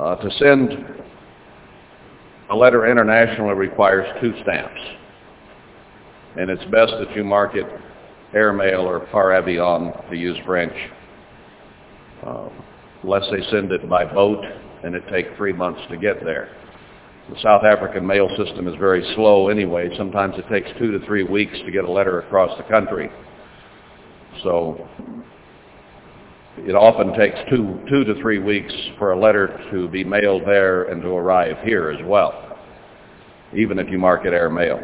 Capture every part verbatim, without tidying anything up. Uh, to send a letter internationally requires two stamps, and it's best that you mark it airmail or par avion, to use French, uh, unless they send it by boat, and it takes three months to get there. The South African mail system is very slow anyway. Sometimes it takes two to three weeks to get a letter across the country. So it often takes two, two to three weeks for a letter to be mailed there and to arrive here as well, even if you mark it airmail.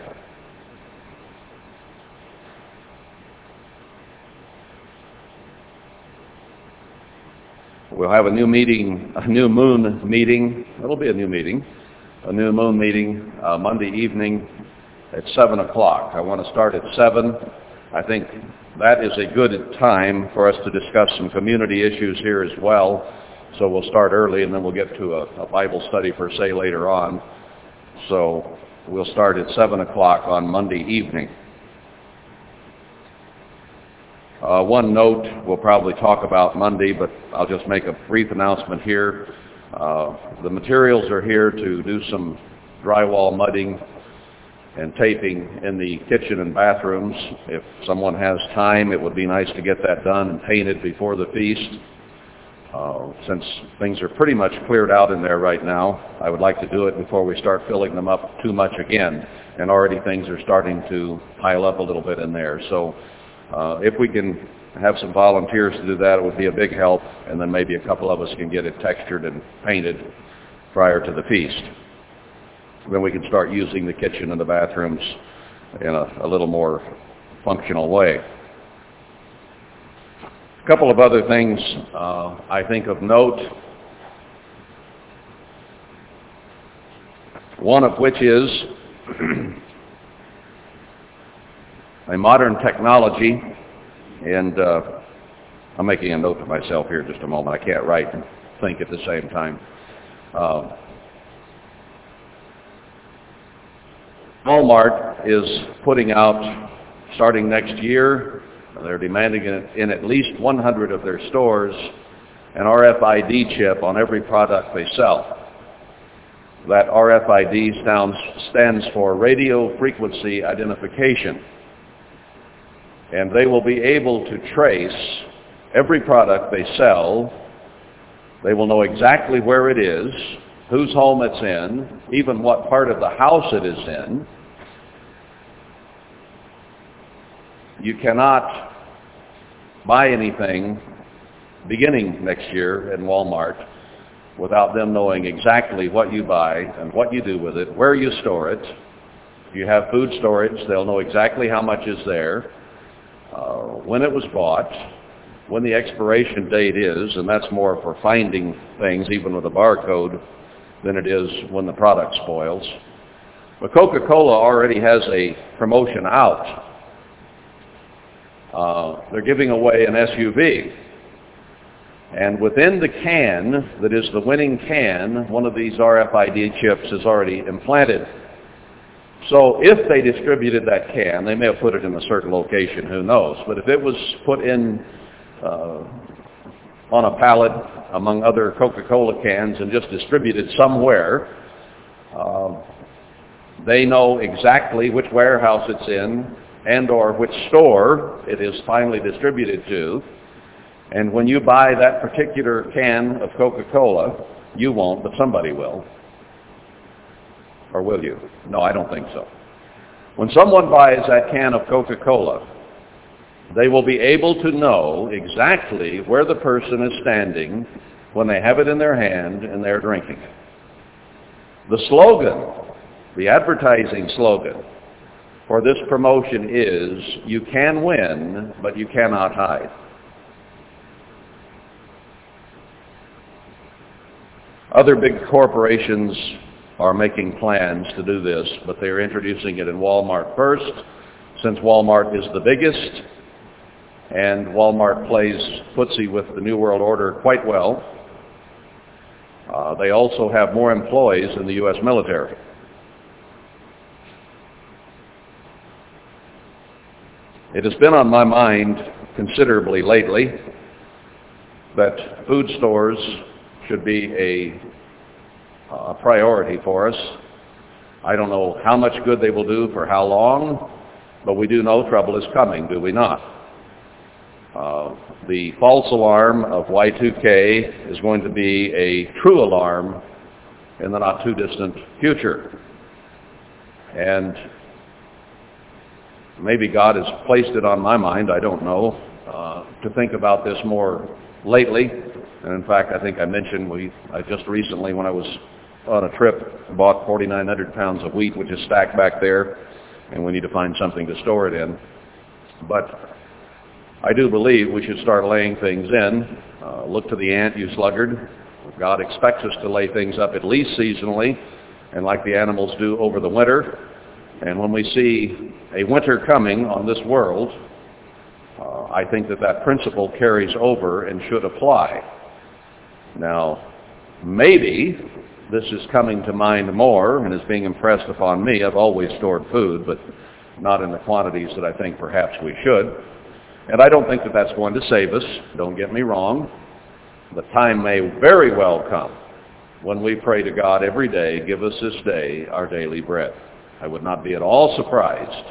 We'll have a new meeting, a new moon meeting. It'll be a new meeting, a new moon meeting uh, Monday evening at seven o'clock. I want to start at seven. I think that is a good time for us to discuss some community issues here as well. So we'll start early, and then we'll get to a, a Bible study per se later on. So we'll start at seven o'clock on Monday evening. Uh, one note we'll probably talk about Monday, but I'll just make a brief announcement here. Uh, the materials are here to do some drywall mudding and taping in the kitchen and bathrooms. If someone has time, it would be nice to get that done and painted before the feast. Uh, since things are pretty much cleared out in there right now, I would like to do it before we start filling them up too much again. And already things are starting to pile up a little bit in there. So uh, if we can have some volunteers to do that, it would be a big help. And then maybe a couple of us can get it textured and painted prior to the feast. Then we can start using the kitchen and the bathrooms in a, a little more functional way. A couple of other things uh, I think of note, one of which is a modern technology, and uh, I'm making a note for myself here just a moment. I can't write and think at the same time. Uh, Walmart is putting out, starting next year, they're demanding it in at least one hundred of their stores, an R F I D chip on every product they sell. That R F I D stands, stands for radio frequency identification. And they will be able to trace every product they sell. They will know exactly where it is, whose home it's in, even what part of the house it is in. You cannot buy anything beginning next year in Walmart without them knowing exactly what you buy and what you do with it, where you store it. If you have food storage, they'll know exactly how much is there, uh, when it was bought, when the expiration date is, and that's more for finding things, even with a barcode, than it is when the product spoils. But Coca-Cola already has a promotion out. Uh, they're giving away an S U V. And within the can, that is the winning can, one of these R F I D chips is already implanted. So if they distributed that can, they may have put it in a certain location, who knows. But if it was put in Uh, on a pallet among other Coca-Cola cans and just distributed somewhere, uh, they know exactly which warehouse it's in and or which store it is finally distributed to. And when you buy that particular can of Coca-Cola, you won't, but somebody will. Or will you? No, I don't think so. When someone buys that can of Coca-Cola, they will be able to know exactly where the person is standing when they have it in their hand and they're drinking it. The slogan, the advertising slogan for this promotion is, "You can win, but you cannot hide." Other big corporations are making plans to do this, but they're introducing it in Walmart first, since Walmart is the biggest. And Walmart plays footsie with the New World Order quite well. Uh, they also have more employees than the U S military. It has been on my mind considerably lately that food stores should be a a priority for us. I don't know how much good they will do for how long, but we do know trouble is coming, do we not? Uh, the false alarm of Y two K is going to be a true alarm in the not-too-distant future. And maybe God has placed it on my mind, I don't know, uh, to think about this more lately. And in fact, I think I mentioned we I just recently, when I was on a trip, bought forty-nine hundred pounds of wheat, which is stacked back there, and we need to find something to store it in. But I do believe we should start laying things in. Uh, look to the ant, you sluggard. God expects us to lay things up at least seasonally, and like the animals do over the winter. And when we see a winter coming on this world, uh, I think that that principle carries over and should apply. Now, maybe this is coming to mind more and is being impressed upon me. I've always stored food, but not in the quantities that I think perhaps we should. And I don't think that that's going to save us. Don't get me wrong. The time may very well come when we pray to God every day, give us this day our daily bread. I would not be at all surprised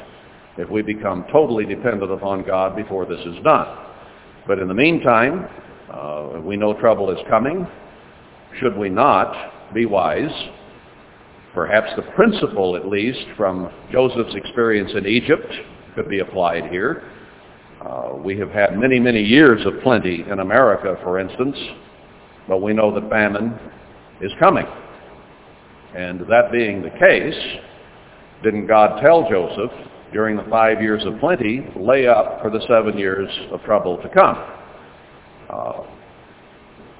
if we become totally dependent upon God before this is done. But in the meantime, uh, we know trouble is coming. Should we not be wise? Perhaps the principle, at least, from Joseph's experience in Egypt could be applied here. Uh, we have had many, many years of plenty in America, for instance, but we know that famine is coming. And that being the case, didn't God tell Joseph, during the five years of plenty, lay up for the seven years of trouble to come? Uh,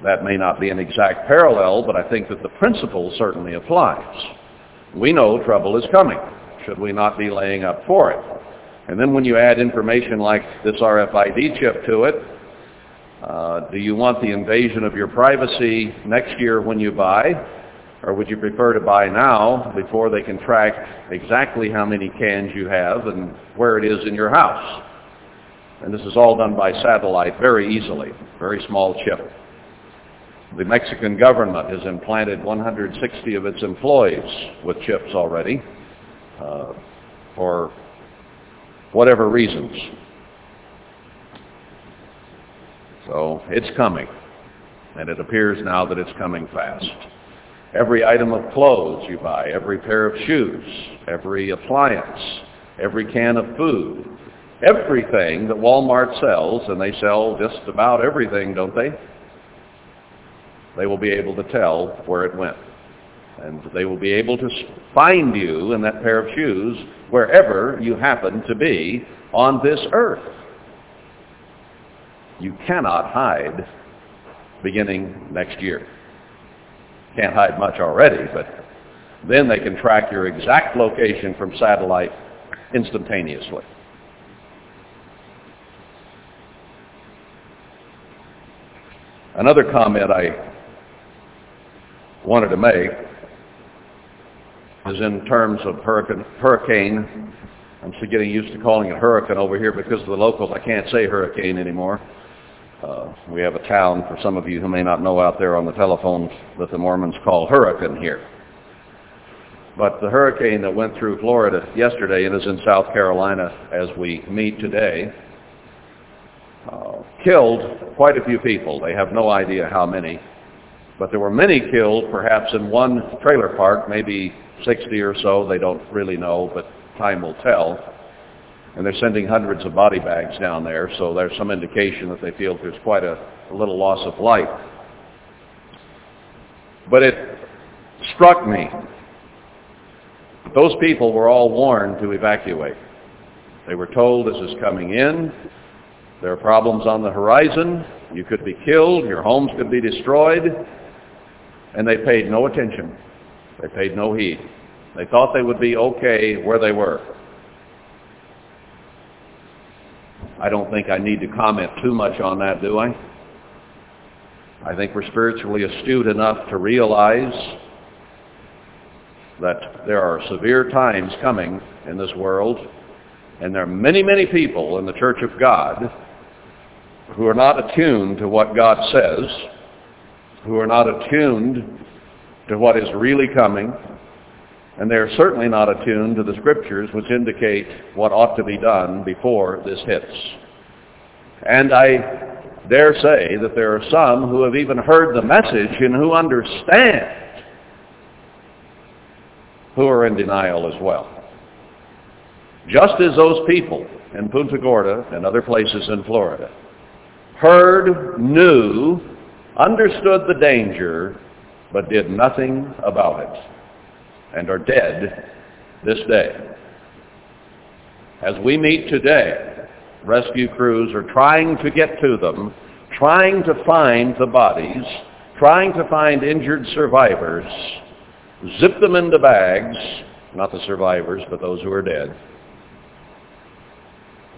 that may not be an exact parallel, but I think that the principle certainly applies. We know trouble is coming. Should we not be laying up for it? And then when you add information like this R F I D chip to it, uh, do you want the invasion of your privacy next year when you buy? Or would you prefer to buy now before they can track exactly how many cans you have and where it is in your house? And this is all done by satellite very easily, very small chip. The Mexican government has implanted one hundred sixty of its employees with chips already uh, for whatever reasons. So it's coming, and it appears now that it's coming fast. Every item of clothes you buy, every pair of shoes, every appliance, every can of food, everything that Walmart sells, and they sell just about everything, don't they? They will be able to tell where it went. And they will be able to find you in that pair of shoes wherever you happen to be on this earth. You cannot hide beginning next year. Can't hide much already, but then they can track your exact location from satellite instantaneously. Another comment I wanted to make is in terms of hurricane, hurricane. I'm still getting used to calling it hurricane over here because of the locals. I can't say hurricane anymore. Uh, we have a town, for some of you who may not know out there on the telephones, that the Mormons call hurricane here. But the hurricane that went through Florida yesterday and is in South Carolina as we meet today uh, killed quite a few people. They have no idea how many. But there were many killed, perhaps in one trailer park, maybe sixty or so. They don't really know, but time will tell. And they're sending hundreds of body bags down there, so there's some indication that they feel there's quite a, a little loss of life. But it struck me that those people were all warned to evacuate. They were told this is coming in, there are problems on the horizon, you could be killed, your homes could be destroyed, and they paid no attention. They paid no heed. They thought they would be okay where they were. I don't think I need to comment too much on that, do I? I think we're spiritually astute enough to realize that there are severe times coming in this world, and there are many, many people in the Church of God who are not attuned to what God says, who are not attuned to what is really coming, and they are certainly not attuned to the scriptures which indicate what ought to be done before this hits. And I dare say that there are some who have even heard the message and who understand, who are in denial as well. Just as those people in Punta Gorda and other places in Florida heard, knew, understood the danger, but did nothing about it, and are dead this day. As we meet today, rescue crews are trying to get to them, trying to find the bodies, trying to find injured survivors, zip them into bags, not the survivors, but those who are dead,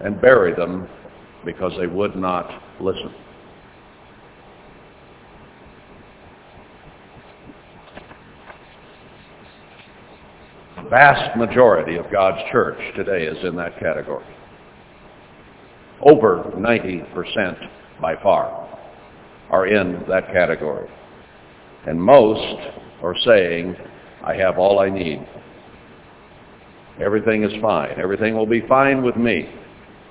and bury them because they would not listen. The vast majority of God's church today is in that category. Over ninety percent by far are in that category. And most are saying, I have all I need. Everything is fine. Everything will be fine with me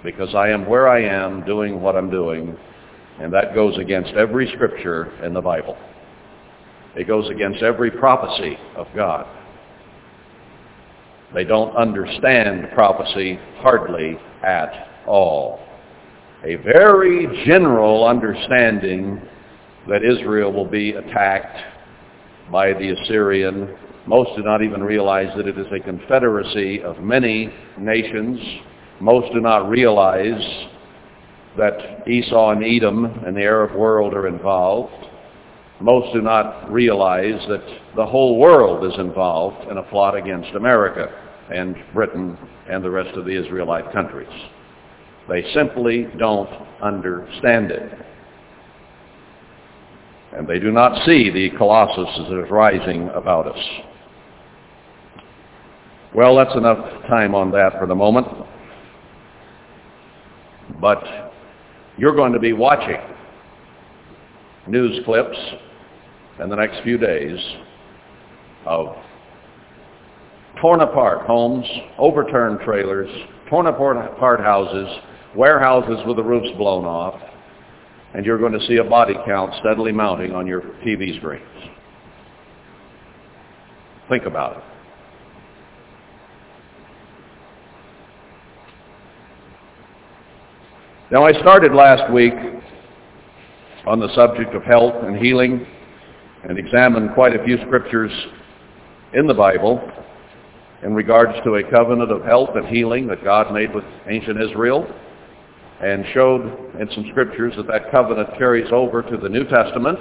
because I am where I am doing what I'm doing. And that goes against every scripture in the Bible. It goes against every prophecy of God. They don't understand prophecy hardly at all. A very general understanding that Israel will be attacked by the Assyrian. Most do not even realize that it is a confederacy of many nations. Most do not realize that Esau and Edom and the Arab world are involved. Most do not realize that the whole world is involved in a plot against America and Britain and the rest of the Israelite countries. They simply don't understand it. And they do not see the colossus that is rising about us. Well, that's enough time on that for the moment. But you're going to be watching news clips in the next few days of torn apart homes, overturned trailers, torn apart houses, warehouses with the roofs blown off, and you're going to see a body count steadily mounting on your T V screens. Think about it. Now, I started last week on the subject of health and healing and examined quite a few scriptures in the Bible in regards to a covenant of health and healing that God made with ancient Israel, and showed in some scriptures that that covenant carries over to the New Testament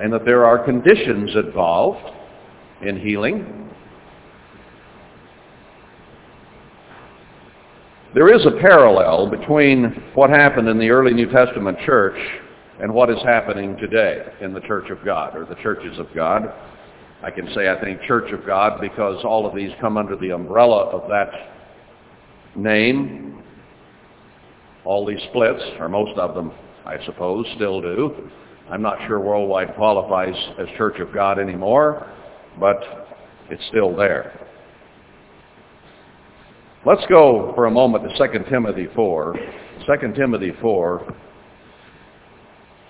and that there are conditions involved in healing. There is a parallel between what happened in the early New Testament church and what is happening today in the Church of God, or the Churches of God. I can say, I think, Church of God because all of these come under the umbrella of that name. All these splits, or most of them, I suppose, still do. I'm not sure Worldwide qualifies as Church of God anymore, but it's still there. Let's go for a moment to Second Timothy four. Second Timothy four.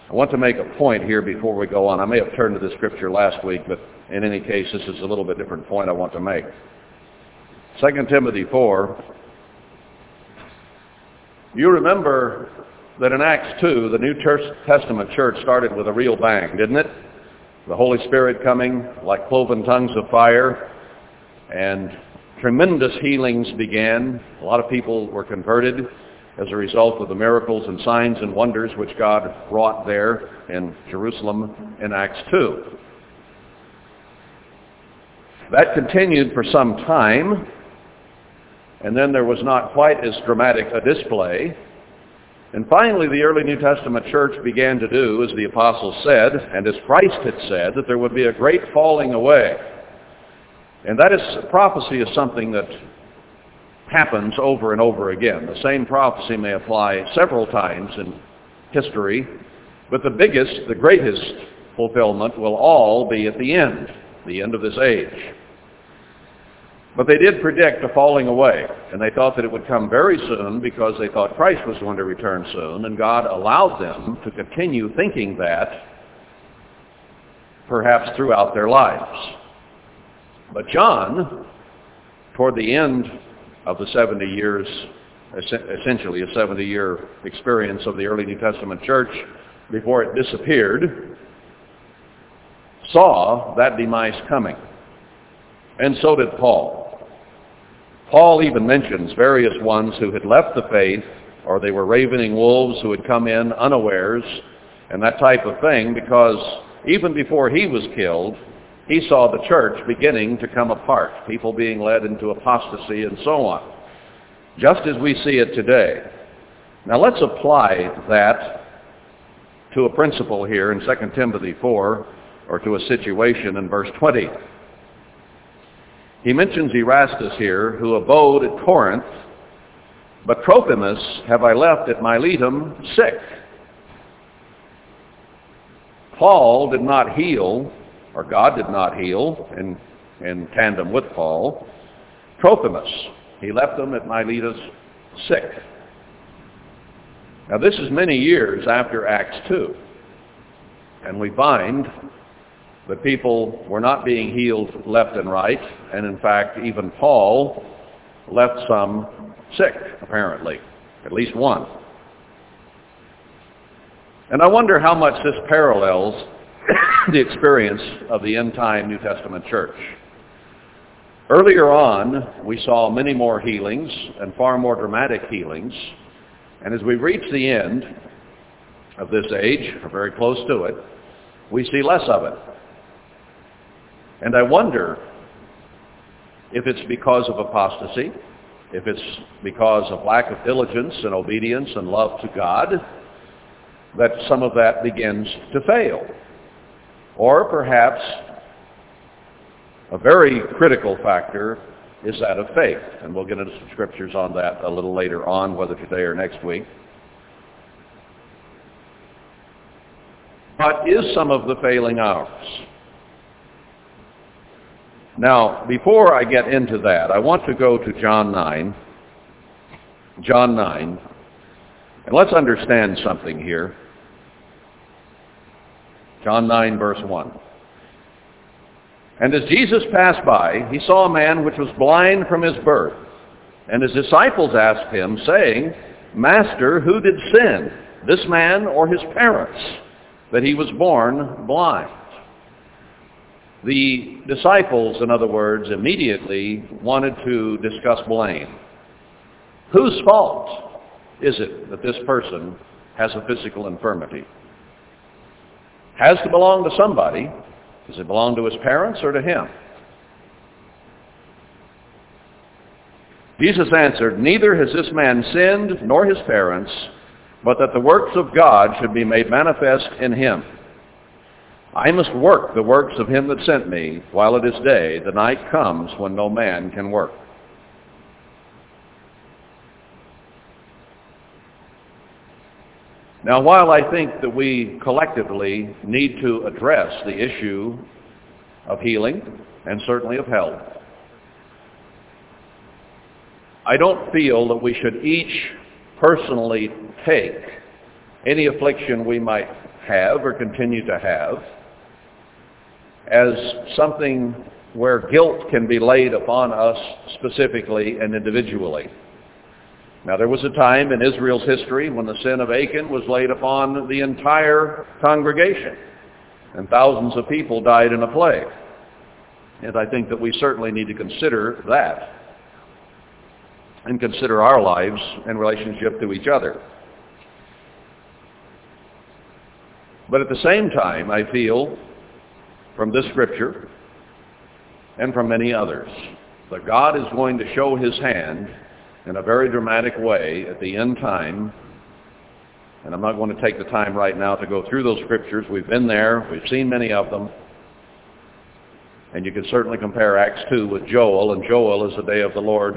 I want to make a point here before we go on. I may have turned to the scripture last week, but in any case, this is a little bit different point I want to make. Second Timothy four. You remember that in Acts two, the New Testament church started with a real bang, didn't it? The Holy Spirit coming like cloven tongues of fire, and tremendous healings began. A lot of people were converted as a result of the miracles and signs and wonders which God wrought there in Jerusalem in Acts two. That continued for some time, and then there was not quite as dramatic a display. And finally, the early New Testament church began to do, as the apostles said, and as Christ had said, that there would be a great falling away. And that is, prophecy is something that happens over and over again. The same prophecy may apply several times in history, but the biggest, the greatest fulfillment will all be at the end, the end of this age. But they did predict a falling away, and they thought that it would come very soon because they thought Christ was going to return soon, and God allowed them to continue thinking that perhaps throughout their lives. But John, toward the end of the seventy years, essentially a seventy-year experience of the early New Testament church before it disappeared, saw that demise coming. And so did Paul. Paul even mentions various ones who had left the faith, or they were ravening wolves who had come in unawares, and that type of thing, because even before he was killed, he saw the church beginning to come apart, people being led into apostasy and so on, just as we see it today. Now let's apply that to a principle here in Second Timothy four, or to a situation in verse twenty. He mentions Erastus here, who abode at Corinth, but Trophimus have I left at Miletum sick. Paul did not heal, or God did not heal, in, in tandem with Paul, Trophimus. He left them at Miletus sick. Now this is many years after Acts two, and we find the people were not being healed left and right, and in fact, even Paul left some sick, apparently, at least one. And I wonder how much this parallels the experience of the end-time New Testament church. Earlier on, we saw many more healings and far more dramatic healings, and as we reach the end of this age, or very close to it, we see less of it. And I wonder if it's because of apostasy, if it's because of lack of diligence and obedience and love to God, that some of that begins to fail. Or perhaps a very critical factor is that of faith. And we'll get into some scriptures on that a little later on, whether today or next week. But is some of the failing ours? Now, before I get into that, I want to go to John nine. John nine. And let's understand something here. John nine, verse one. And as Jesus passed by, he saw a man which was blind from his birth. And his disciples asked him, saying, Master, who did sin, this man or his parents, that he was born blind? The disciples, in other words, immediately wanted to discuss blame. Whose fault is it that this person has a physical infirmity? Has to belong to somebody. Does it belong to his parents or to him? Jesus answered, Neither has this man sinned nor his parents, but that the works of God should be made manifest in him. I must work the works of him that sent me while it is day. The night comes when no man can work. Now, while I think that we collectively need to address the issue of healing and certainly of health, I don't feel that we should each personally take any affliction we might have or continue to have as something where guilt can be laid upon us specifically and individually. Now, there was a time in Israel's history when the sin of Achan was laid upon the entire congregation, and thousands of people died in a plague. And I think that we certainly need to consider that and consider our lives and relationship to each other. But at the same time, I feel from this scripture and from many others that God is going to show his hand in a very dramatic way at the end time. And I'm not going to take the time right now to go through those scriptures. We've been there. We've seen many of them. And you can certainly compare Acts two with Joel, and Joel is the day of the Lord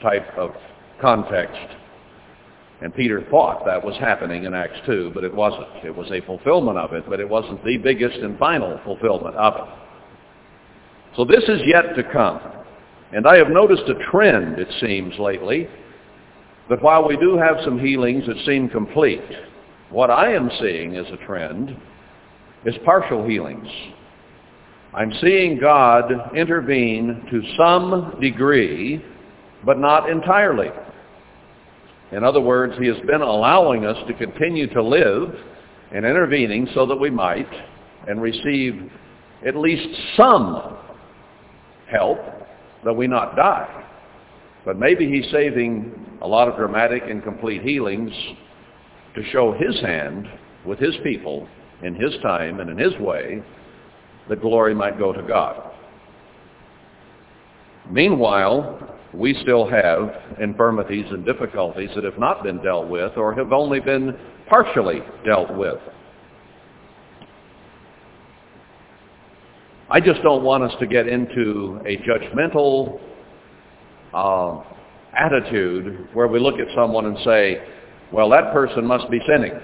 type of context. And Peter thought that was happening in Acts two, but it wasn't. It was a fulfillment of it, but it wasn't the biggest and final fulfillment of it. So this is yet to come. And I have noticed a trend, it seems, lately, that while we do have some healings that seem complete, what I am seeing as a trend is partial healings. I'm seeing God intervene to some degree, but not entirely. In other words, he has been allowing us to continue to live and intervening so that we might and receive at least some help that we not die. But maybe he's saving a lot of dramatic and complete healings to show his hand with his people in his time and in his way, that glory might go to God. Meanwhile, we still have infirmities and difficulties that have not been dealt with or have only been partially dealt with. I just don't want us to get into a judgmental uh, attitude where we look at someone and say, well, that person must be sinning.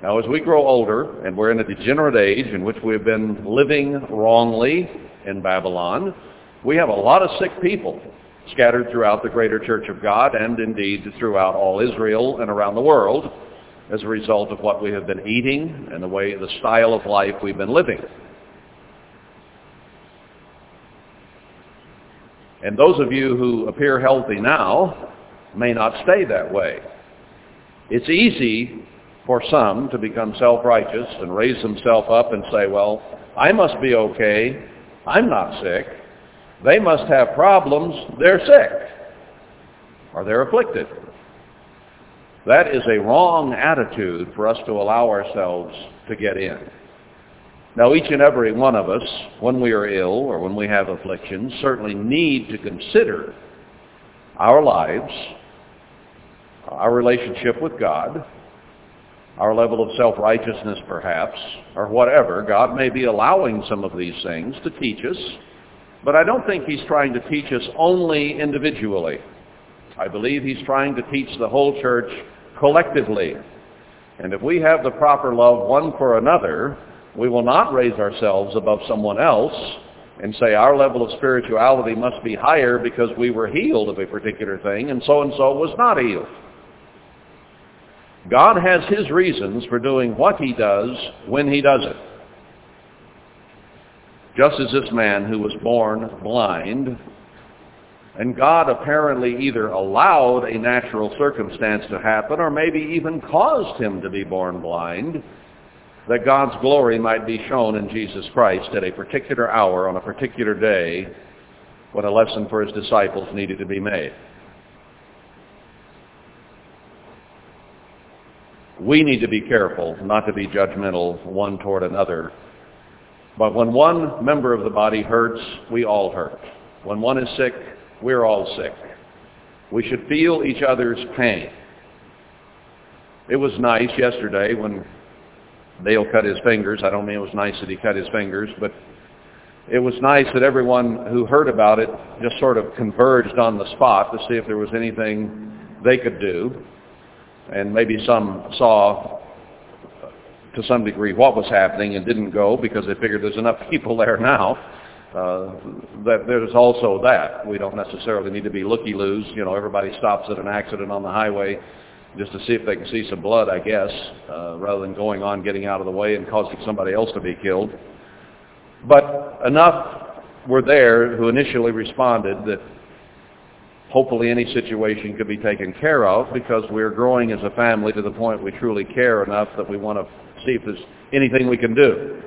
Now, as we grow older, and we're in a degenerate age in which we've been living wrongly in Babylon, we have a lot of sick people scattered throughout the greater Church of God and indeed throughout all Israel and around the world as a result of what we have been eating and the way, the style of life we've been living. And those of you who appear healthy now may not stay that way. It's easy for some to become self-righteous and raise themselves up and say, well, I must be okay. I'm not sick. They must have problems. They're sick. Or they're afflicted. That is a wrong attitude for us to allow ourselves to get in. Now, each and every one of us, when we are ill or when we have afflictions, certainly need to consider our lives, our relationship with God, our level of self-righteousness perhaps, or whatever. God may be allowing some of these things to teach us, but I don't think he's trying to teach us only individually. I believe he's trying to teach the whole church collectively. And if we have the proper love one for another, we will not raise ourselves above someone else and say our level of spirituality must be higher because we were healed of a particular thing and so-and-so was not healed. God has his reasons for doing what he does when he does it. Just as this man who was born blind, and God apparently either allowed a natural circumstance to happen or maybe even caused him to be born blind, that God's glory might be shown in Jesus Christ at a particular hour on a particular day when a lesson for his disciples needed to be made. We need to be careful not to be judgmental one toward another. But when one member of the body hurts, we all hurt. When one is sick, we're all sick. We should feel each other's pain. It was nice yesterday when Dale cut his fingers. I don't mean it was nice that he cut his fingers, but it was nice that everyone who heard about it just sort of converged on the spot to see if there was anything they could do. And maybe some saw to some degree what was happening and didn't go because they figured there's enough people there now uh, that there's also that. We don't necessarily need to be looky-loos. You know, everybody stops at an accident on the highway just to see if they can see some blood, I guess, uh, rather than going on, getting out of the way and causing somebody else to be killed. But enough were there who initially responded that hopefully any situation could be taken care of because we're growing as a family to the point we truly care enough that we want to see if there's anything we can do.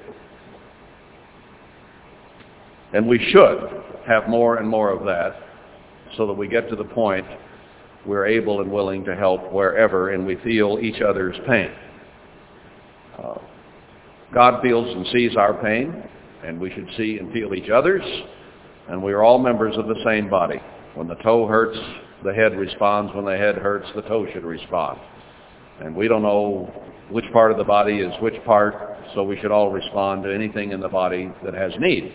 And we should have more and more of that so that we get to the point we're able and willing to help wherever and we feel each other's pain. Uh, God feels and sees our pain, and we should see and feel each other's, and we are all members of the same body. When the toe hurts, the head responds. When the head hurts, the toe should respond. And we don't know which part of the body is which part, so we should all respond to anything in the body that has need.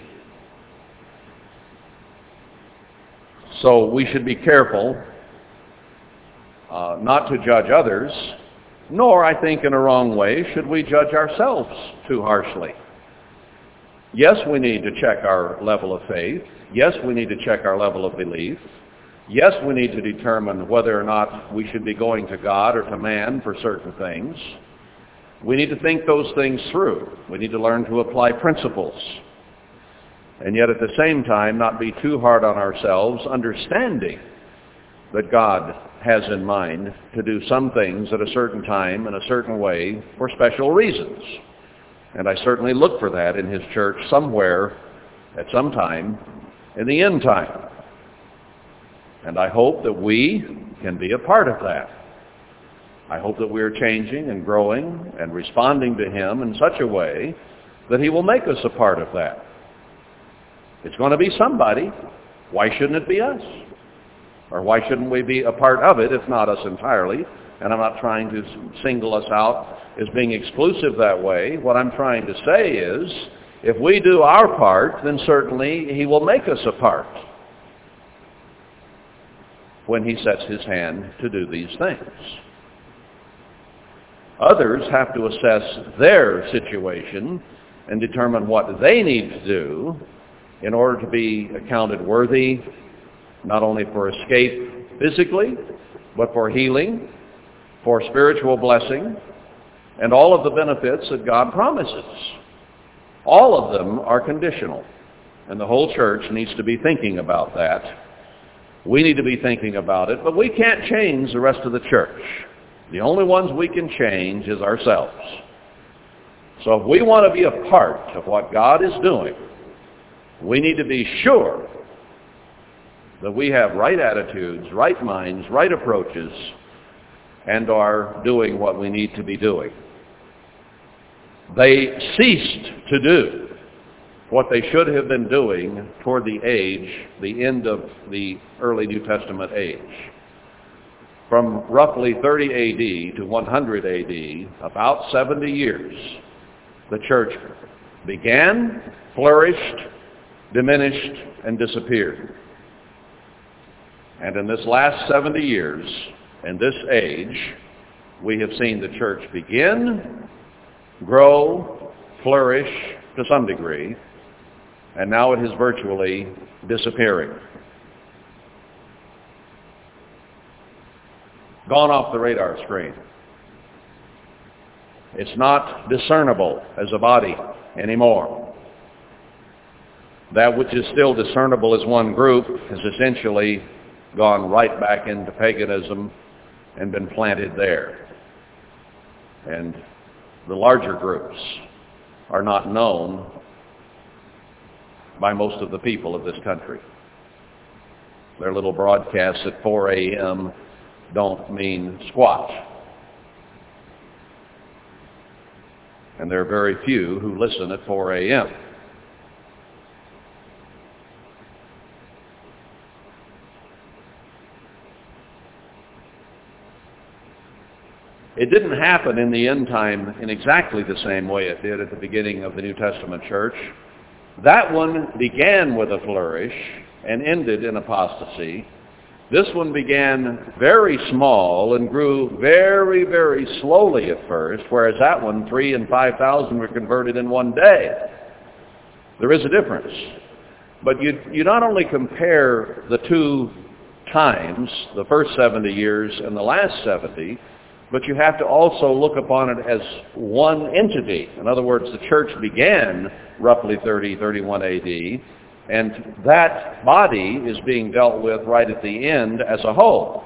So we should be careful uh, not to judge others, nor, I think, in a wrong way, should we judge ourselves too harshly. Yes, we need to check our level of faith. Yes, we need to check our level of belief. Yes, we need to determine whether or not we should be going to God or to man for certain things. We need to think those things through. We need to learn to apply principles. And yet at the same time, not be too hard on ourselves, understanding that God has in mind to do some things at a certain time in a certain way for special reasons. And I certainly look for that in his church somewhere at some time in the end time. And I hope that we can be a part of that. I hope that we are changing and growing and responding to him in such a way that he will make us a part of that. It's going to be somebody. Why shouldn't it be us? Or why shouldn't we be a part of it if not us entirely? And I'm not trying to single us out as being exclusive that way. What I'm trying to say is, if we do our part, then certainly he will make us a part when he sets his hand to do these things. Others have to assess their situation and determine what they need to do in order to be accounted worthy, not only for escape physically, but for healing, for spiritual blessing, and all of the benefits that God promises. All of them are conditional, and the whole church needs to be thinking about that. We need to be thinking about it, but we can't change the rest of the church. The only ones we can change is ourselves. So if we want to be a part of what God is doing, we need to be sure that we have right attitudes, right minds, right approaches, and are doing what we need to be doing. They ceased to do what they should have been doing toward the age, the end of the early New Testament age. From roughly thirty A D to one hundred A D, about seventy years, the church began, flourished, diminished, and disappeared. And in this last seventy years, in this age, we have seen the church begin, grow, flourish to some degree, and now it is virtually disappearing. Gone off the radar screen. It's not discernible as a body anymore. That which is still discernible as one group is essentially gone right back into paganism and been planted there. And the larger groups are not known by most of the people of this country. Their little broadcasts at four a.m. don't mean squat. And there are very few who listen at four a.m. It didn't happen in the end time in exactly the same way it did at the beginning of the New Testament church. That one began with a flourish and ended in apostasy. This one began very small and grew very, very slowly at first, whereas that one, three and five thousand were converted in one day. There is a difference. But you, you not only compare the two times, the first seventy years and the last seventy, but you have to also look upon it as one entity. In other words, the church began roughly thirty, thirty-one A D, and that body is being dealt with right at the end as a whole.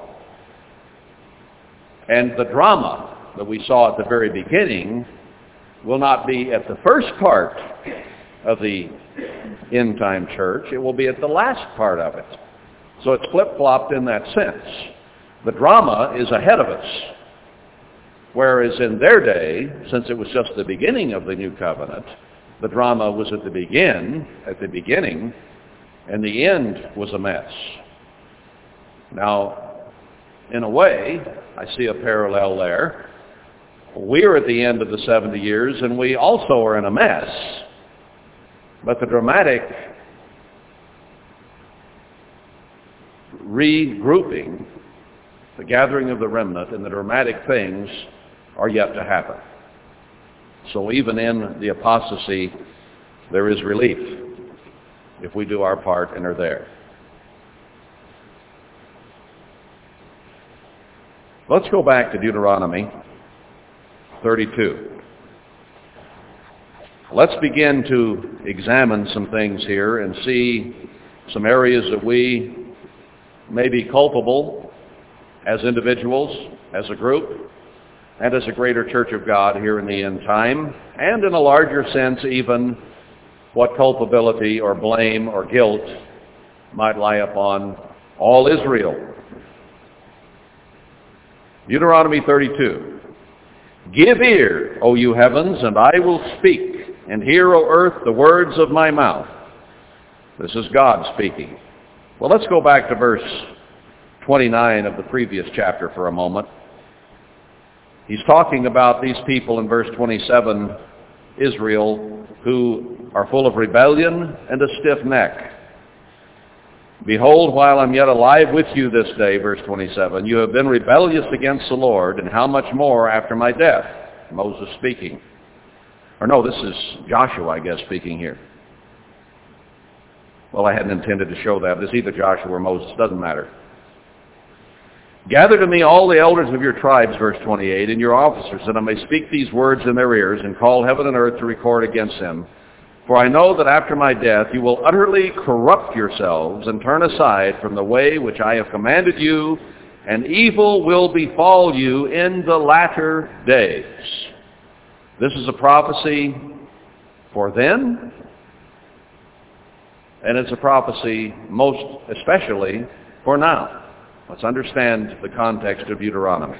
And the drama that we saw at the very beginning will not be at the first part of the end-time church. It will be at the last part of it. So it's flip-flopped in that sense. The drama is ahead of us. Whereas in their day, since it was just the beginning of the New Covenant, the drama was at the begin, at the beginning, and the end was a mess. Now, in a way, I see a parallel there. We're at the end of the seventy years, and we also are in a mess. But the dramatic regrouping the gathering of the remnant and the dramatic things are yet to happen. So even in the apostasy, there is relief if we do our part and are there. Let's go back to Deuteronomy thirty-two. Let's begin to examine some things here and see some areas that we may be culpable as individuals, as a group, and as a greater church of God here in the end time, and in a larger sense even what culpability or blame or guilt might lie upon all Israel. Deuteronomy thirty-two. Give ear, O you heavens, and I will speak, and hear, O earth, the words of my mouth. This is God speaking. Well, let's go back to verse twenty-nine of the previous chapter for a moment. He's talking about these people in verse twenty-seven, Israel, who are full of rebellion and a stiff neck. Behold, while I'm yet alive with you this day, verse twenty-seven, you have been rebellious against the Lord, and how much more after my death? Moses speaking. Or no, this is Joshua, I guess, speaking here. Well, I hadn't intended to show that. It's either Joshua or Moses. Doesn't matter. Gather to me all the elders of your tribes, verse twenty-eight, and your officers, that I may speak these words in their ears and call heaven and earth to record against them. For I know that after my death you will utterly corrupt yourselves and turn aside from the way which I have commanded you, and evil will befall you in the latter days. This is a prophecy for then, and it's a prophecy most especially for now. Let's understand the context of Deuteronomy.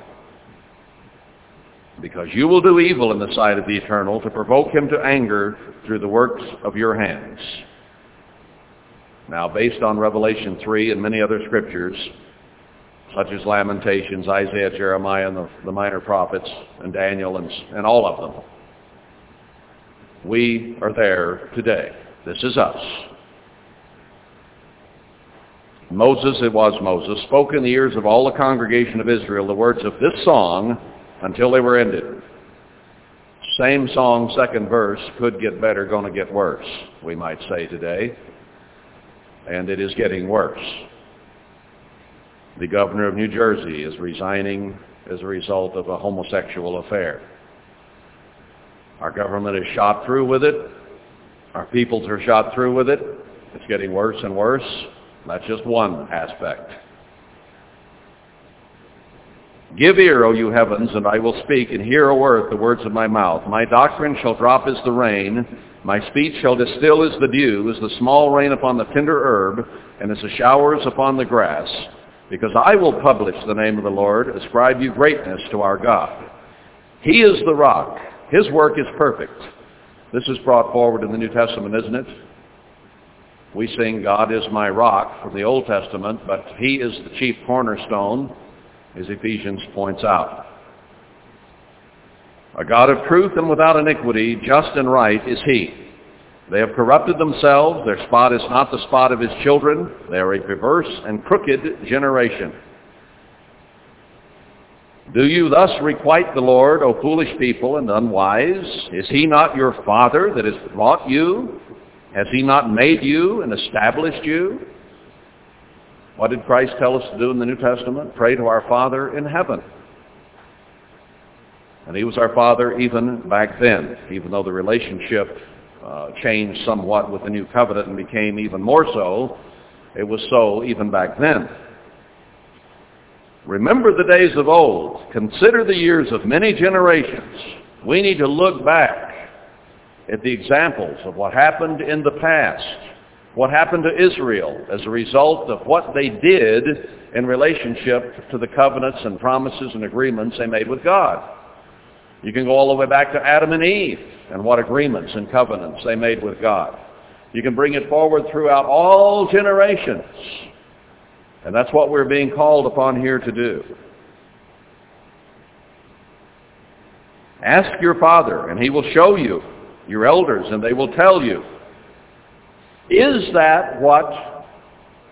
Because you will do evil in the sight of the Eternal to provoke him to anger through the works of your hands. Now, based on Revelation three and many other scriptures, such as Lamentations, Isaiah, Jeremiah, and the, the minor prophets, and Daniel, and, and all of them, we are there today. This is us. Moses, it was Moses, spoke in the ears of all the congregation of Israel the words of this song, until they were ended. Same song, second verse, could get better, gonna get worse, we might say today. And it is getting worse. The governor of New Jersey is resigning as a result of a homosexual affair. Our government is shot through with it. Our peoples are shot through with it. It's getting worse and worse. That's just one aspect. Give ear, O you heavens, and I will speak, and hear, O earth, the words of my mouth. My doctrine shall drop as the rain, my speech shall distill as the dew, as the small rain upon the tender herb, and as the showers upon the grass. Because I will publish the name of the Lord, ascribe you greatness to our God. He is the rock, his work is perfect. This is brought forward in the New Testament, isn't it? We sing, God is my rock, from the Old Testament, but he is the chief cornerstone, as Ephesians points out. A God of truth and without iniquity, just and right is he. They have corrupted themselves. Their spot is not the spot of his children. They are a perverse and crooked generation. Do you thus requite the Lord, O foolish people and unwise? Is he not your father that has bought you? Has he not made you and established you? What did Christ tell us to do in the New Testament? Pray to our Father in heaven. And he was our Father even back then, even though the relationship uh, changed somewhat with the New Covenant and became even more so. It was so even back then. Remember the days of old. Consider the years of many generations. We need to look back at the examples of what happened in the past. What happened to Israel as a result of what they did in relationship to the covenants and promises and agreements they made with God. You can go all the way back to Adam and Eve and what agreements and covenants they made with God. You can bring it forward throughout all generations. And that's what we're being called upon here to do. Ask your father, and he will show you, your elders, and they will tell you. Is that what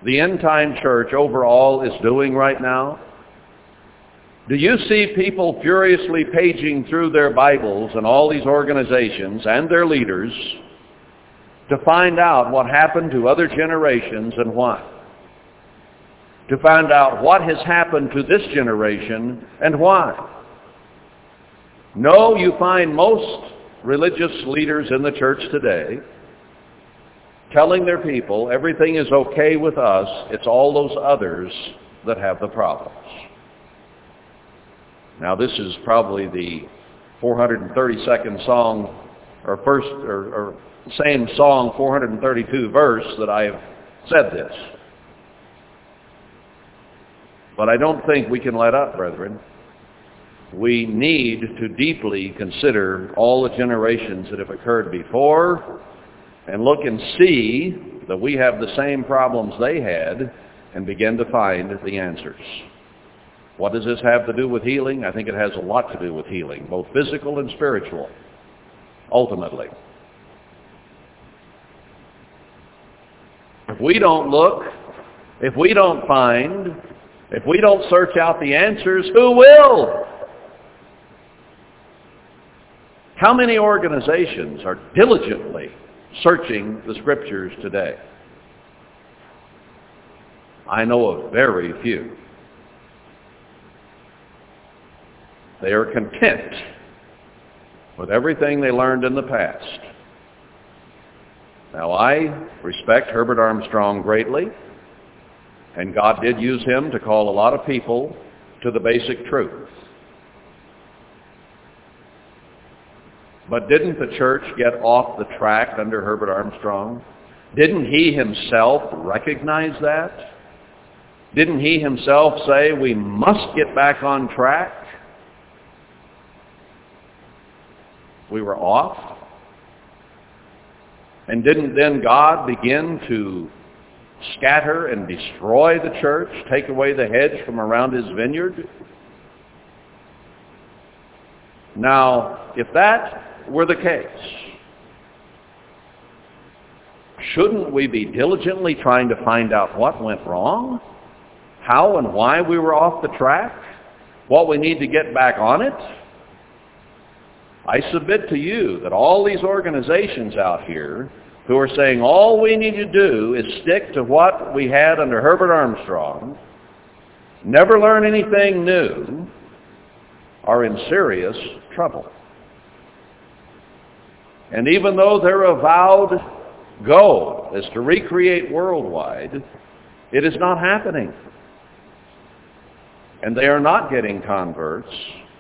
the end-time church overall is doing right now? Do you see people furiously paging through their Bibles and all these organizations and their leaders to find out what happened to other generations and why? To find out what has happened to this generation and why? No, you find most religious leaders in the church today telling their people, everything is okay with us, it's all those others that have the problems. Now this is probably the four hundred thirty-second song, or first, or, or same song, four hundred thirty-two verse that I have said this. But I don't think we can let up, brethren. We need to deeply consider all the generations that have occurred before and look and see that we have the same problems they had and begin to find the answers. What does this have to do with healing? I think it has a lot to do with healing, both physical and spiritual, ultimately. If we don't look, if we don't find, if we don't search out the answers, who will? How many organizations are diligently searching the Scriptures today? I know of very few. They are content with everything they learned in the past. Now, I respect Herbert Armstrong greatly, and God did use him to call a lot of people to the basic truth. But didn't the church get off the track under Herbert Armstrong? Didn't he himself recognize that? Didn't he himself say, we must get back on track? We were off. And didn't then God begin to scatter and destroy the church, take away the hedge from around his vineyard? Now, if that were the case, shouldn't we be diligently trying to find out what went wrong, how and why we were off the track, what we need to get back on it? I submit to you that all these organizations out here who are saying all we need to do is stick to what we had under Herbert Armstrong, never learn anything new, are in serious trouble. And even though their avowed goal is to recreate worldwide, it is not happening. And they are not getting converts,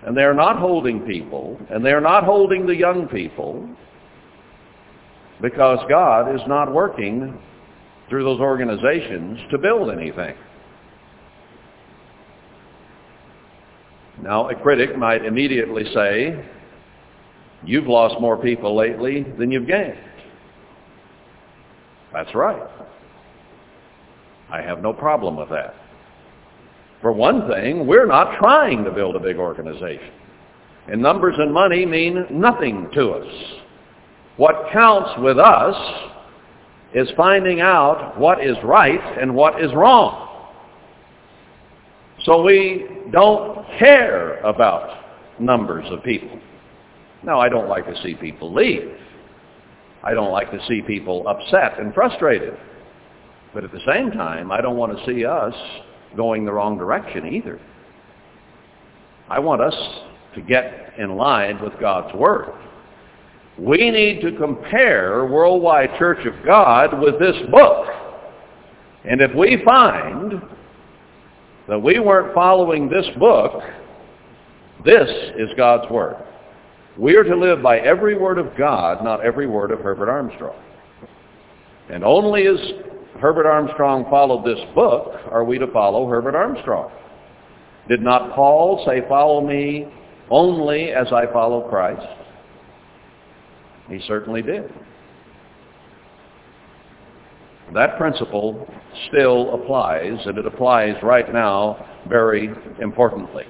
and they are not holding people, and they are not holding the young people, because God is not working through those organizations to build anything. Now, a critic might immediately say, you've lost more people lately than you've gained. That's right. I have no problem with that. For one thing, we're not trying to build a big organization. And numbers and money mean nothing to us. What counts with us is finding out what is right and what is wrong. So we don't care about numbers of people. Now, I don't like to see people leave. I don't like to see people upset and frustrated. But at the same time, I don't want to see us going the wrong direction either. I want us to get in line with God's Word. We need to compare Worldwide Church of God with this book. And if we find that we weren't following this book, this is God's Word. We are to live by every word of God, not every word of Herbert Armstrong. And only as Herbert Armstrong followed this book are we to follow Herbert Armstrong. Did not Paul say, follow me only as I follow Christ? He certainly did. That principle still applies, and it applies right now very importantly.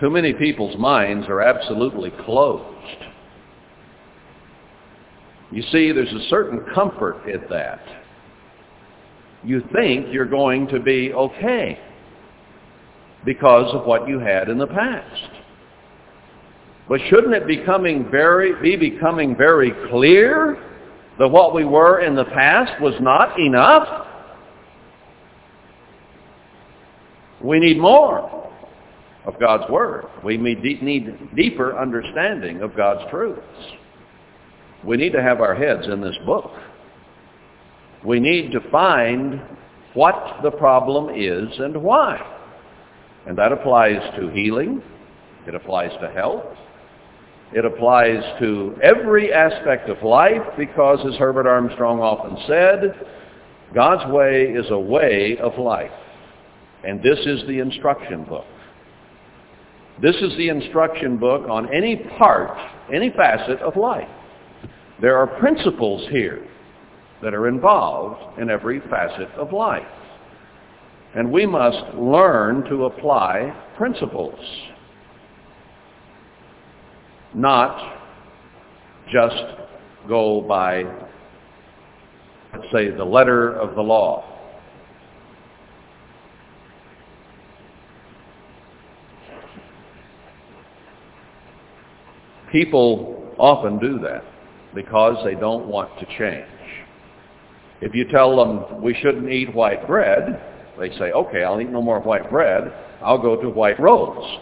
Too many people's minds are absolutely closed. You see, there's a certain comfort in that. you think you're going to be okay because of what you had in the past. But shouldn't it becoming very, be becoming very clear that what we were in the past was not enough? We need more of God's Word. We need deeper understanding of God's truths. We need to have our heads in this book. We need to find what the problem is and why. And that applies to healing. It applies to health. It applies to every aspect of life because, as Herbert Armstrong often said, God's way is a way of life. And this is the instruction book. This is the instruction book on any part, any facet of life. There are principles here that are involved in every facet of life. And we must learn to apply principles, not just go by, let's say, the letter of the law. People often do that because they don't want to change. If you tell them we shouldn't eat white bread, they say, okay, I'll eat no more white bread, I'll go to white rolls.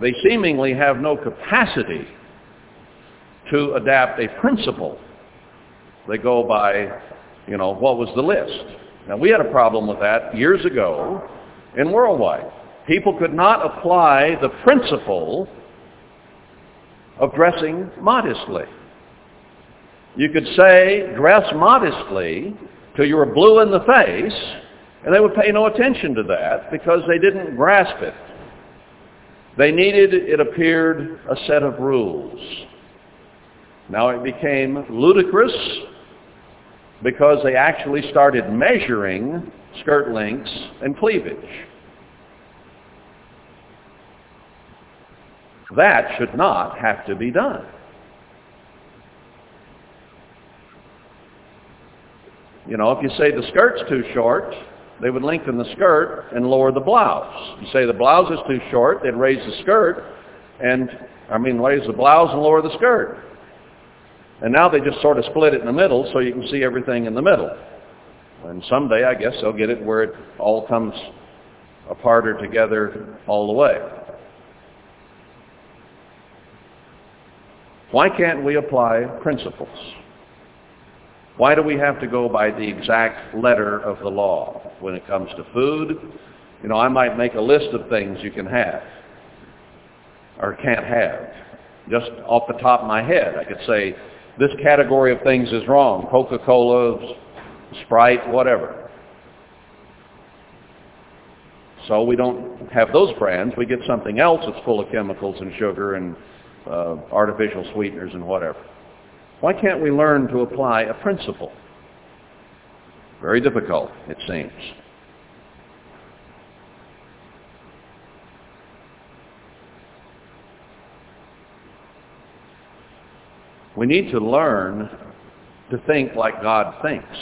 They seemingly have no capacity to adapt a principle. They go by, you know, what was the list? Now, we had a problem with that years ago in Worldwide. People could not apply the principle of dressing modestly. You could say, dress modestly till you were blue in the face, and they would pay no attention to that because they didn't grasp it. They needed, it appeared, a set of rules. Now it became ludicrous because they actually started measuring skirt lengths and cleavage. That should not have to be done. You know, if you say the skirt's too short, they would lengthen the skirt and lower the blouse. You say the blouse is too short, they'd raise the skirt and, I mean, raise the blouse and lower the skirt. And now they just sort of split it in the middle so you can see everything in the middle. And someday, I guess, they'll get it where it all comes apart or together all the way. Why can't we apply principles? Why do we have to go by the exact letter of the law when it comes to food? You know, I might make a list of things you can have or can't have. Just off the top of my head, I could say, this category of things is wrong. Coca-Cola, Sprite, whatever. So we don't have those brands. We get something else that's full of chemicals and sugar and Uh, artificial sweeteners and whatever. Why can't we learn to apply a principle? Very difficult, it seems. We need to learn to think like God thinks,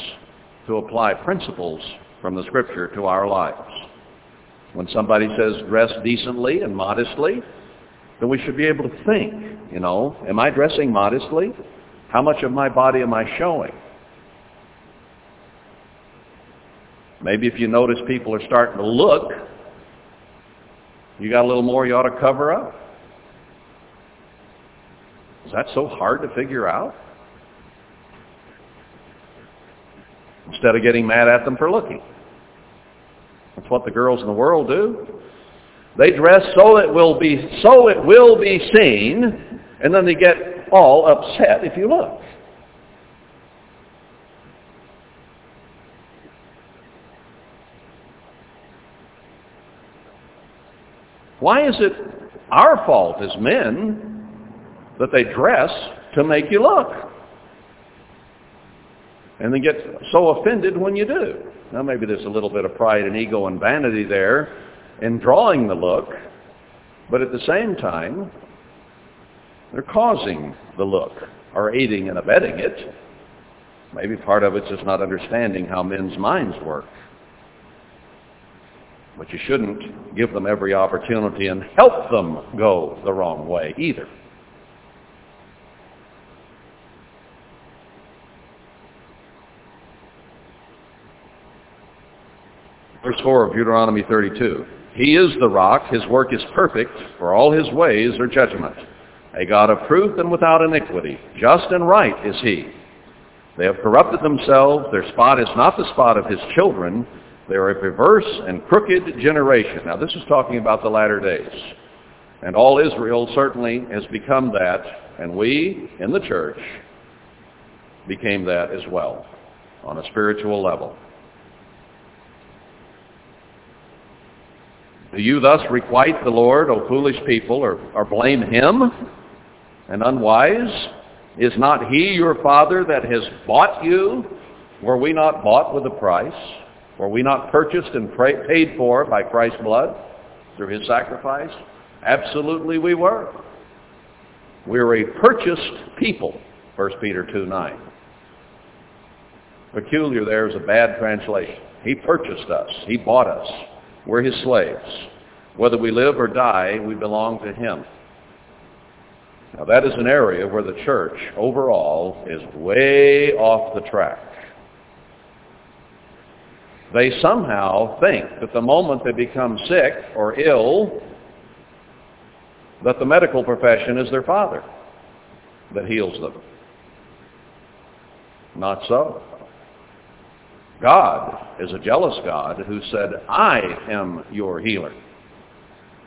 to apply principles from the Scripture to our lives. When somebody says dress decently and modestly, then we should be able to think, you know, am I dressing modestly? How much of my body am I showing? Maybe if you notice people are starting to look, you got a little more you ought to cover up. Is that so hard to figure out? Instead of getting mad at them for looking. That's what the girls in the world do. They dress so it will be so it will be seen, and then they get all upset if you look. Why is it our fault as men that they dress to make you look? And they get so offended when you do. Now maybe there's a little bit of pride and ego and vanity there in drawing the look, but at the same time, they're causing the look, or aiding and abetting it, Maybe part of it's just not understanding how men's minds work. But you shouldn't give them every opportunity and help them go the wrong way either. Verse four of Deuteronomy thirty-two. He is the rock, his work is perfect, for all his ways are judgment. A God of truth and without iniquity, just and right is he. They have corrupted themselves, their spot is not the spot of his children, they are a perverse and crooked generation. Now this is talking about the latter days. And all Israel certainly has become that, and we in the church became that as well, on a spiritual level. Do you thus requite the Lord, O foolish people, or, or blame him and unwise? Is not he your father that has bought you? Were we not bought with a price? Were we not purchased and pra- paid for by Christ's blood through his sacrifice? Absolutely we were. We were a purchased people, First Peter two nine. Peculiar there is a bad translation. He purchased us. He bought us. We're his slaves. Whether we live or die, we belong to him. Now that is an area where the church overall is way off the track. They somehow think that the moment they become sick or ill, that the medical profession is their father that heals them. Not so. God is a jealous God who said, I am your healer.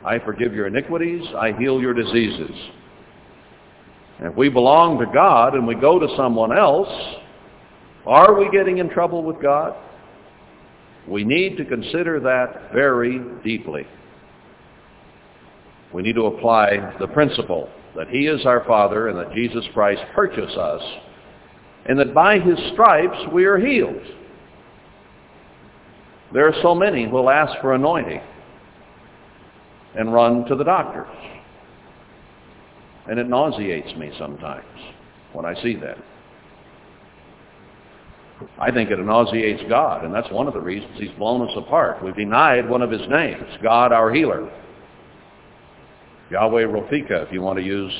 I forgive your iniquities. I heal your diseases. And if we belong to God and we go to someone else, are we getting in trouble with God? We need to consider that very deeply. We need to apply the principle that he is our Father and that Jesus Christ purchased us and that by his stripes we are healed. There are so many who will ask for anointing and run to the doctors. And it nauseates me sometimes when I see that. I think it nauseates God, and that's one of the reasons he's blown us apart. We've denied one of his names, God our healer. Yahweh Rofika, if you want to use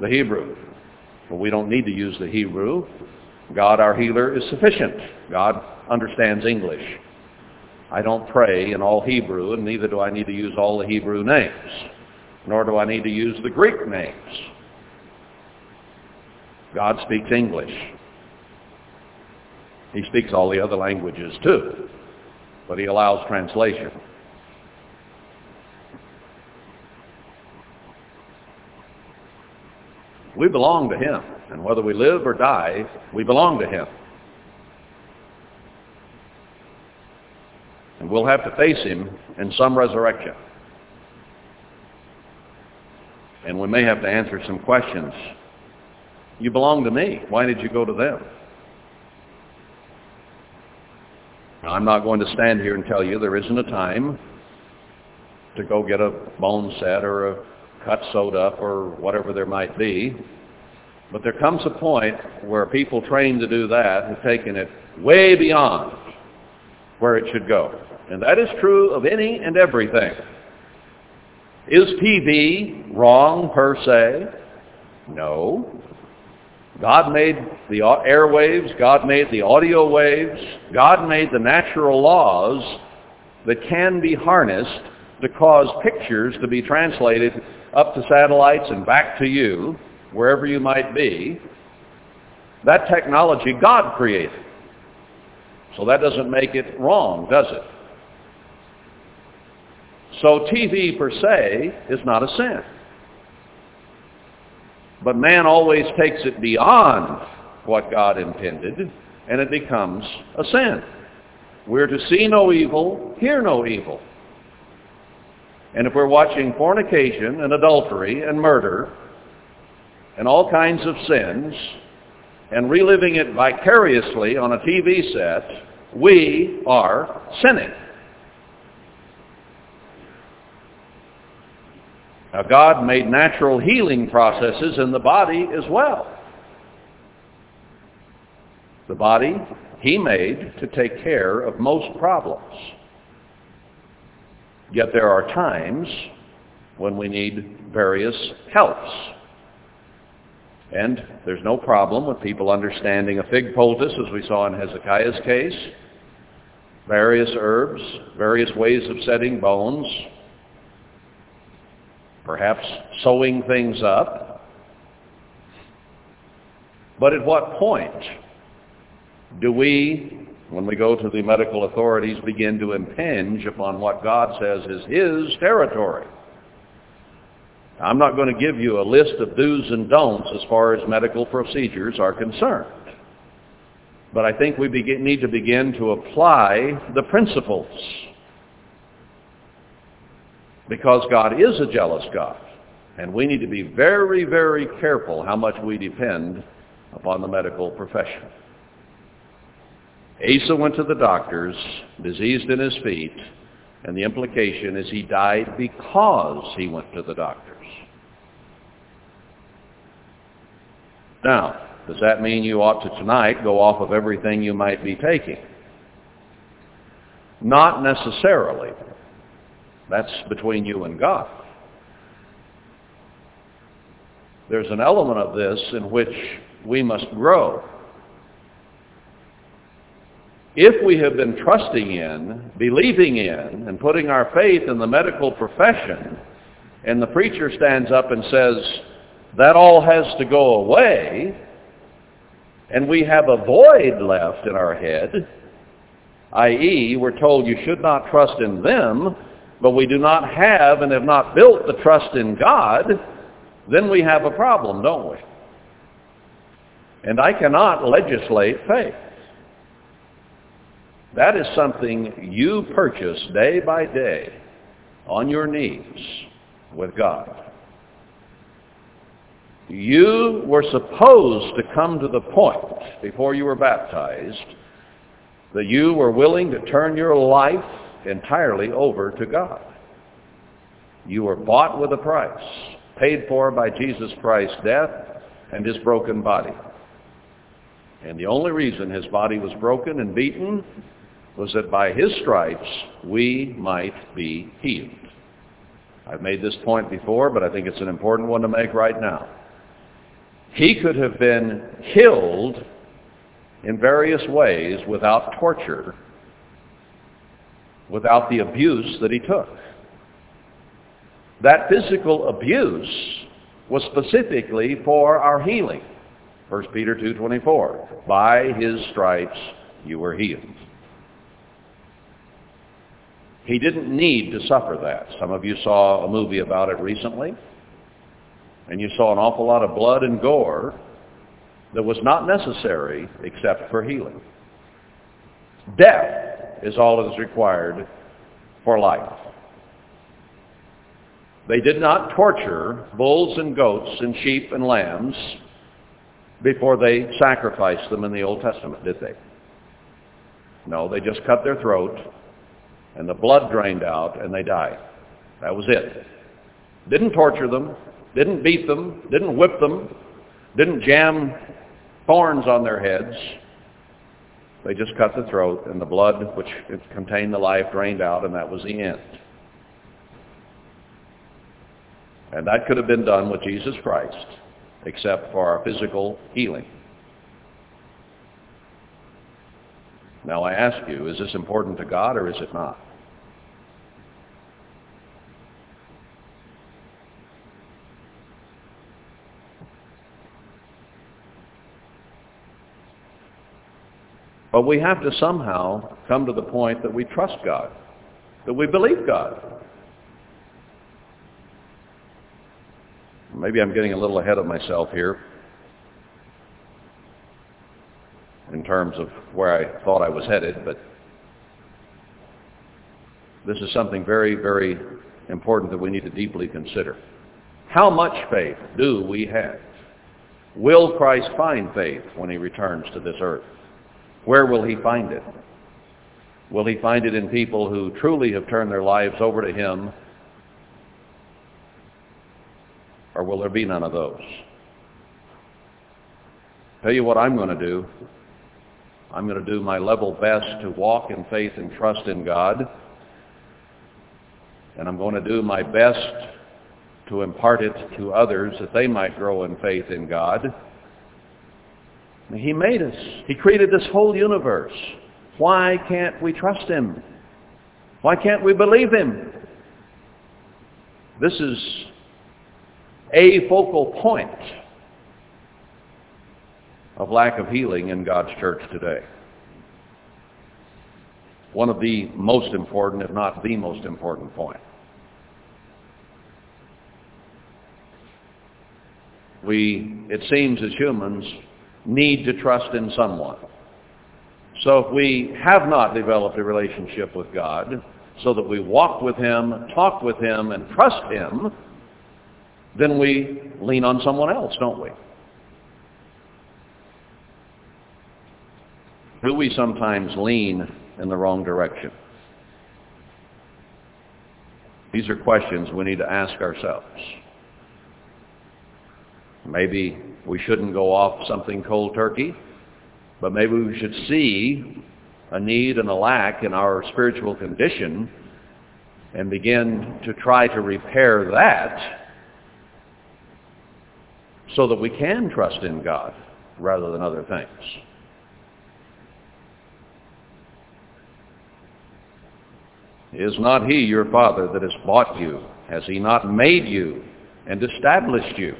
the Hebrew. But we don't need to use the Hebrew. God our healer is sufficient. God understands English. I don't pray in all Hebrew, and neither do I need to use all the Hebrew names, nor do I need to use the Greek names. God speaks English. He speaks all the other languages too, but he allows translation. We belong to him, and whether we live or die, we belong to him. And we'll have to face him in some resurrection. And we may have to answer some questions. You belong to me. Why did you go to them? Now, I'm not going to stand here and tell you there isn't a time to go get a bone set or a cut sewed up or whatever there might be. But there comes a point where people trained to do that have taken it way beyond where it should go. And that is true of any and everything. Is T V wrong per se? No. God made the airwaves. God made the audio waves. God made the natural laws that can be harnessed to cause pictures to be translated up to satellites and back to you, wherever you might be. That technology God created. So that doesn't make it wrong, does it? So T V per se is not a sin. But man always takes it beyond what God intended, and it becomes a sin. We're to see no evil, hear no evil. And if we're watching fornication and adultery and murder and all kinds of sins, and reliving it vicariously on a T V set, we are sinning. Now God made natural healing processes in the body as well. The The body he made to take care of most problems. Yet there are times when we need various helps. And there's no problem with people understanding a fig poultice, as we saw in Hezekiah's case, various herbs, various ways of setting bones, perhaps sewing things up. But at what point do we, when we go to the medical authorities, begin to impinge upon what God says is his territory? I'm not going to give you a list of do's and don'ts as far as medical procedures are concerned. But I think we begin, need to begin to apply the principles. Because God is a jealous God. And we need to be very, very careful how much we depend upon the medical profession. Asa went to the doctors, diseased in his feet, and the implication is he died because he went to the doctors. Now, does that mean you ought to tonight go off of everything you might be taking? Not necessarily. That's between you and God. There's an element of this in which we must grow. If we have been trusting in, believing in, and putting our faith in the medical profession, and the preacher stands up and says, that all has to go away, and we have a void left in our head, that is, we're told you should not trust in them, but we do not have and have not built the trust in God, then we have a problem, don't we? And I cannot legislate faith. That is something you purchase day by day on your knees with God. You were supposed to come to the point before you were baptized that you were willing to turn your life entirely over to God. You were bought with a price, paid for by Jesus Christ's death and his broken body. And the only reason his body was broken and beaten was that by his stripes we might be healed. I've made this point before, but I think it's an important one to make right now. He could have been killed in various ways without torture, without the abuse that he took. That physical abuse was specifically for our healing. First Peter two twenty-four, by his stripes you were healed. He didn't need to suffer that. Some of you saw a movie about it recently, and you saw an awful lot of blood and gore that was not necessary except for healing. Death is all that is required for life. They did not torture bulls and goats and sheep and lambs before they sacrificed them in the Old Testament, did they? No, they just cut their throat, and the blood drained out, and they died. That was it. Didn't torture them, didn't beat them, didn't whip them, didn't jam thorns on their heads. They just cut the throat, and the blood which contained the life drained out, and that was the end. And that could have been done with Jesus Christ, except for our physical healing. Now I ask you, is this important to God or is it not? But we have to somehow come to the point that we trust God, that we believe God. Maybe I'm getting a little ahead of myself here in terms of where I thought I was headed, but this is something very, very important that we need to deeply consider. How much faith do we have? Will Christ find faith when he returns to this earth? Where will he find it? Will he find it in people who truly have turned their lives over to him? Or will there be none of those? Tell you what I'm going to do. I'm going to do my level best to walk in faith and trust in God, and I'm going to do my best to impart it to others that they might grow in faith in God. He made us. He created this whole universe. Why can't we trust him? Why can't we believe him? This is a focal point of lack of healing in God's church today. One of the most important, if not the most important point. We, it seems as humans, need to trust in someone. So if we have not developed a relationship with God, so that we walk with him, talk with him, and trust him, then we lean on someone else, don't we? Do we sometimes lean in the wrong direction? These are questions we need to ask ourselves. Maybe we shouldn't go off something cold turkey, but maybe we should see a need and a lack in our spiritual condition and begin to try to repair that so that we can trust in God rather than other things. Is not he your father that has bought you? Has he not made you and established you?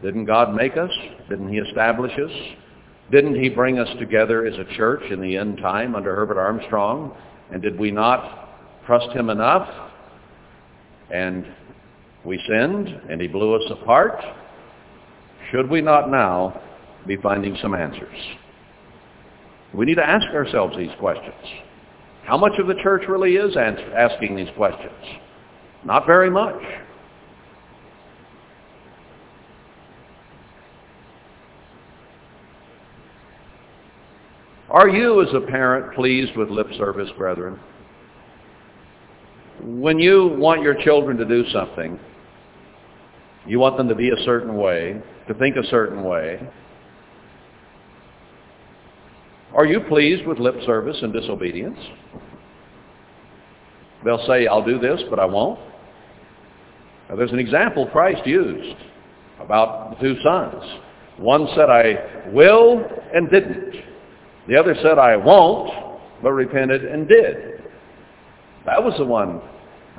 Didn't God make us? Didn't he establish us? Didn't he bring us together as a church in the end time under Herbert Armstrong? And did we not trust him enough? And we sinned, and he blew us apart. Should we not now be finding some answers? We need to ask ourselves these questions. How much of the church really is answer, asking these questions? Not very much. Are you, as a parent, pleased with lip service, brethren? When you want your children to do something, you want them to be a certain way, to think a certain way. Are you pleased with lip service and disobedience? They'll say, I'll do this, but I won't. Now, there's an example Christ used about the two sons. One said, I will, and didn't. The other said, I won't, but repented and did. That was the one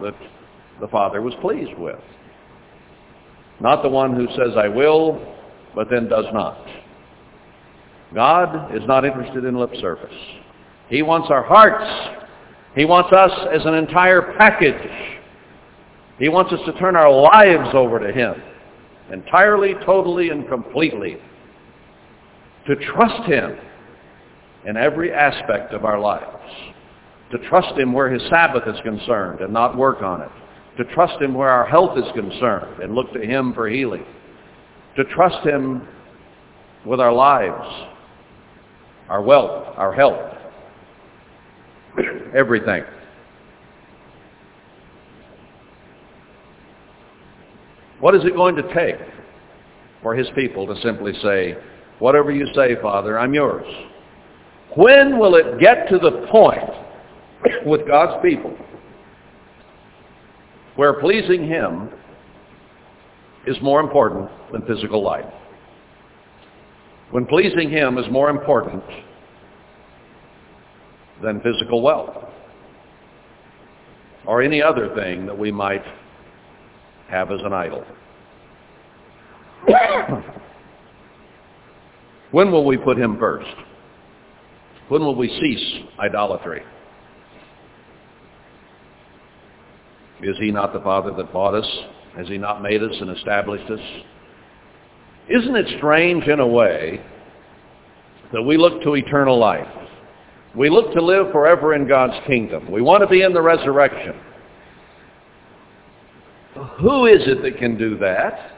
that the father was pleased with. Not the one who says, I will, but then does not. God is not interested in lip service. He wants our hearts. He wants us as an entire package. He wants us to turn our lives over to him, entirely, totally, and completely, to trust him in every aspect of our lives, to trust him where his Sabbath is concerned and not work on it, to trust him where our health is concerned and look to him for healing, to trust him with our lives, our wealth, our health, everything. What is it going to take for his people to simply say, whatever you say, Father, I'm yours? When will it get to the point with God's people where pleasing him is more important than physical life? When pleasing him is more important than physical wealth or any other thing that we might have as an idol? When will we put him first? When will we cease idolatry? Is he not the Father that bought us? Has he not made us and established us? Isn't it strange in a way that we look to eternal life? We look to live forever in God's kingdom. We want to be in the resurrection. Who is it that can do that?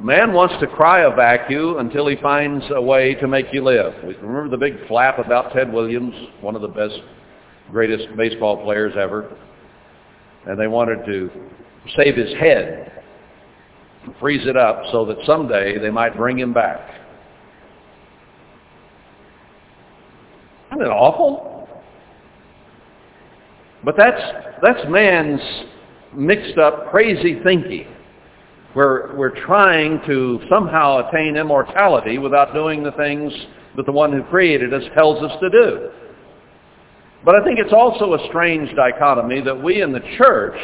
Man wants to cryovac you until he finds a way to make you live. Remember the big flap about Ted Williams, one of the best, greatest baseball players ever? And they wanted to save his head, freeze it up so that someday they might bring him back. Isn't it awful? But that's that's man's mixed up, crazy thinking. We're, we're trying to somehow attain immortality without doing the things that the one who created us tells us to do. But I think it's also a strange dichotomy that we in the church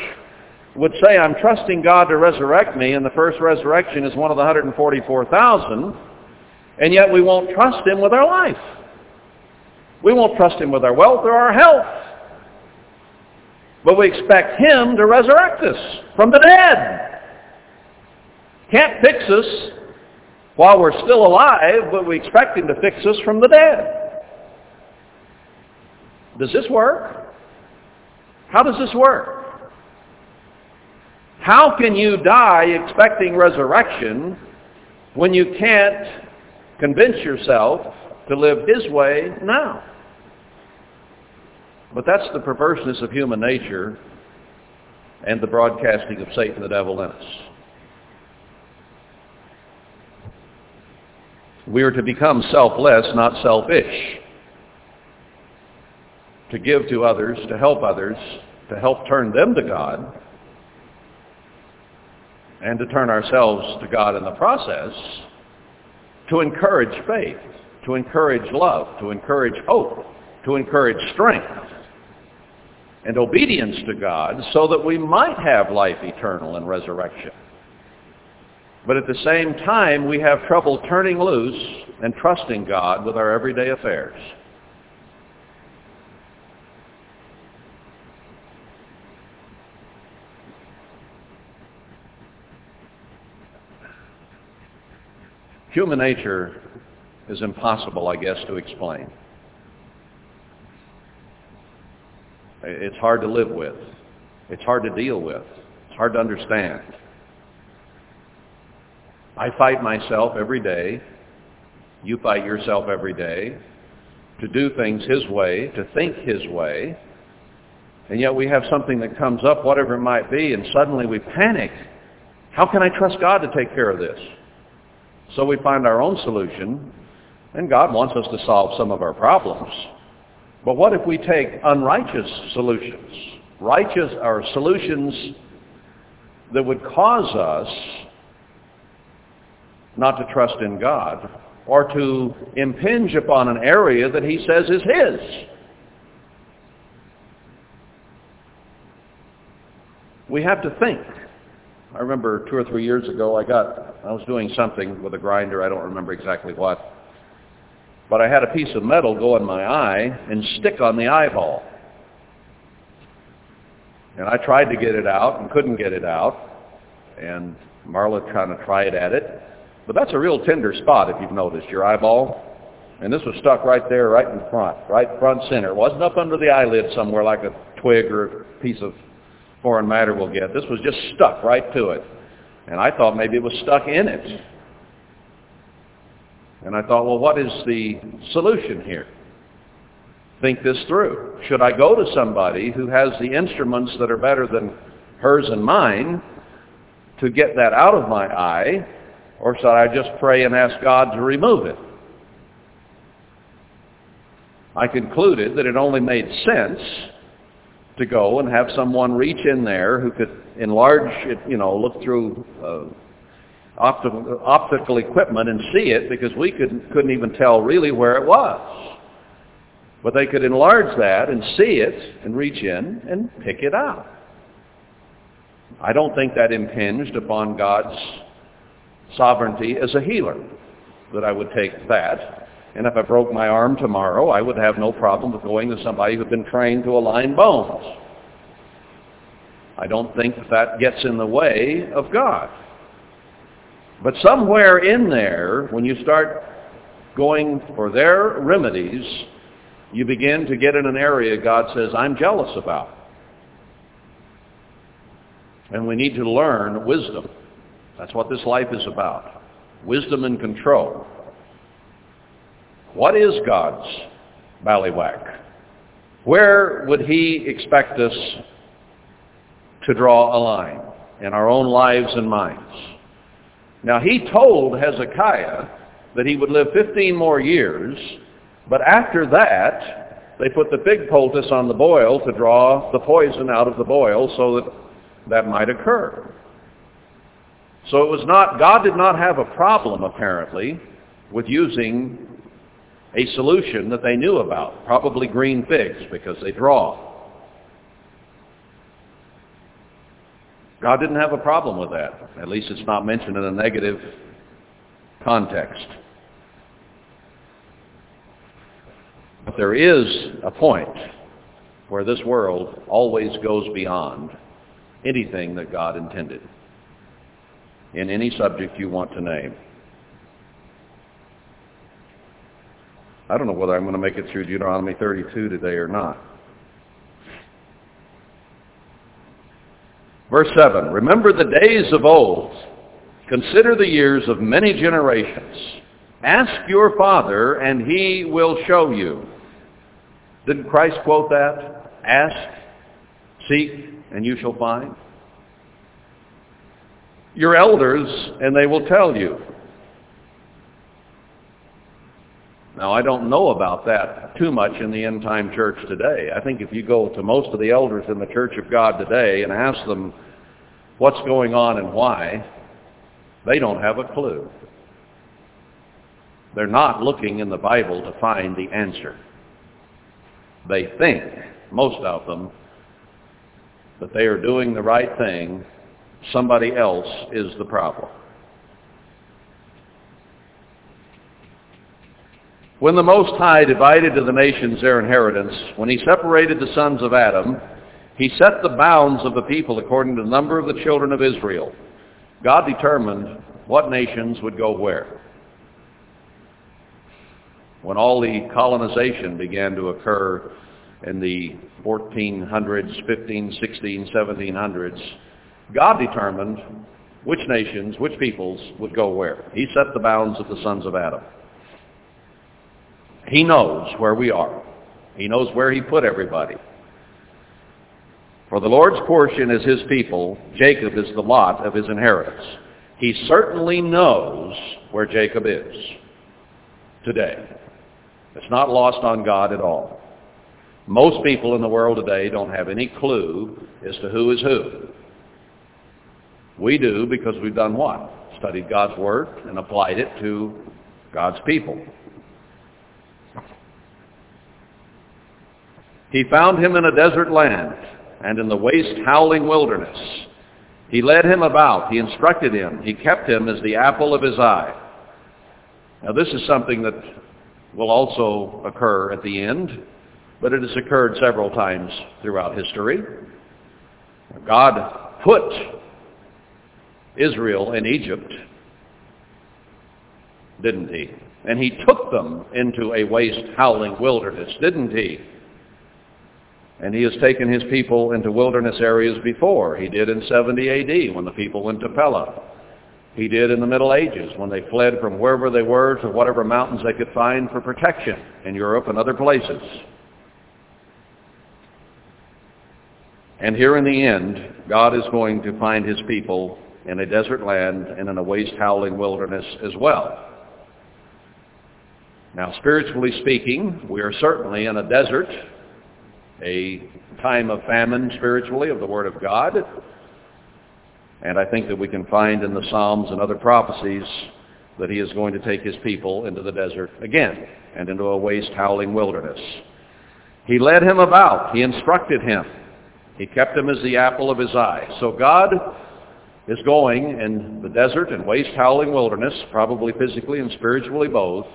would say, I'm trusting God to resurrect me, and the first resurrection is one of the one hundred forty-four thousand, and yet we won't trust him with our life. We won't trust him with our wealth or our health. But we expect him to resurrect us from the dead. Can't fix us while we're still alive, but we expect him to fix us from the dead. Does this work? How does this work? How can you die expecting resurrection when you can't convince yourself to live his way now? But that's the perverseness of human nature and the broadcasting of Satan the devil in us. We are to become selfless, not selfish. To give to others, to help others, to help turn them to God, and to turn ourselves to God in the process, to encourage faith, to encourage love, to encourage hope, to encourage strength, and obedience to God so that we might have life eternal and resurrection. But at the same time, we have trouble turning loose and trusting God with our everyday affairs. Human nature is impossible, I guess, to explain. It's hard to live with. It's hard to deal with. It's hard to understand. I fight myself every day, you fight yourself every day, to do things his way, to think his way, and yet we have something that comes up, whatever it might be, and suddenly we panic. How can I trust God to take care of this? So we find our own solution, and God wants us to solve some of our problems. But what if we take unrighteous solutions, righteous or solutions that would cause us not to trust in God, or to impinge upon an area that he says is his? We have to think. I remember two or three years ago, I got, I was doing something with a grinder, I don't remember exactly what, but I had a piece of metal go in my eye and stick on the eyeball. And I tried to get it out and couldn't get it out, and Marla kind of tried at it. But that's a real tender spot, if you've noticed, your eyeball. And this was stuck right there, right in front, right front center. It wasn't up under the eyelid somewhere like a twig or a piece of foreign matter will get. This was just stuck right to it. And I thought maybe it was stuck in it. And I thought, well, what is the solution here? Think this through. Should I go to somebody who has the instruments that are better than hers and mine to get that out of my eye? Or should I just pray and ask God to remove it? I concluded that it only made sense to go and have someone reach in there who could enlarge it, you know, look through uh, optical, optical equipment and see it, because we couldn't, couldn't even tell really where it was. But they could enlarge that and see it and reach in and pick it out. I don't think that impinged upon God's sovereignty as a healer, that I would take that, and if I broke my arm tomorrow, I would have no problem with going to somebody who'd been trained to align bones. I don't think that, that gets in the way of God. But somewhere in there, when you start going for their remedies, you begin to get in an area God says, I'm jealous about. And we need to learn wisdom. That's what this life is about. Wisdom and control. What is God's ballywhack? Where would he expect us to draw a line in our own lives and minds? Now, he told Hezekiah that he would live fifteen more years But after that, they put the big poultice on the boil to draw the poison out of the boil so that that might occur. So it was not, God did not have a problem, apparently, with using a solution that they knew about, probably green figs, because they draw. God didn't have a problem with that. At least it's not mentioned in a negative context. But there is a point where this world always goes beyond anything that God intended in any subject you want to name. I don't know whether I'm going to make it through Deuteronomy thirty-two today or not. Verse seven, remember the days of old. Consider the years of many generations. Ask your father, and he will show you. Didn't Christ quote that? Ask, seek, and you shall find. Your elders, and they will tell you. Now, I don't know about that too much in the end-time church today. I think if you go to most of the elders in the Church of God today and ask them what's going on and why, they don't have a clue. They're not looking in the Bible to find the answer. They think, most of them, that they are doing the right thing. Somebody else is the problem. When the Most High divided to the nations their inheritance, when he separated the sons of Adam, he set the bounds of the people according to the number of the children of Israel. God determined what nations would go where. When all the colonization began to occur in the fourteen hundreds, fifteen hundreds, sixteen hundreds, seventeen hundreds, God determined which nations, which peoples would go where. He set the bounds of the sons of Adam. He knows where we are. He knows where he put everybody. For the Lord's portion is his people. Jacob is the lot of his inheritance. He certainly knows where Jacob is today. It's not lost on God at all. Most people in the world today don't have any clue as to who is who. We do because we've done what? Studied God's Word and applied it to God's people. He found him in a desert land and in the waste howling wilderness. He led him about. He instructed him. He kept him as the apple of his eye. Now this is something that will also occur at the end, but it has occurred several times throughout history. God put Israel in Egypt, didn't he? And he took them into a waste howling wilderness, didn't he? And he has taken his people into wilderness areas before. He did in seventy A D when the people went to Pella. He did in the Middle Ages when they fled from wherever they were to whatever mountains they could find for protection in Europe and other places. And here in the end, God is going to find his people in a desert land and in a waste howling wilderness as well. Now, spiritually speaking, we are certainly in a desert, a time of famine spiritually of the Word of God. And I think that we can find in the Psalms and other prophecies that he is going to take his people into the desert again and into a waste howling wilderness. He led him about. He instructed him. He kept him as the apple of his eye. So God is going in the desert and waste howling wilderness, probably physically and spiritually both,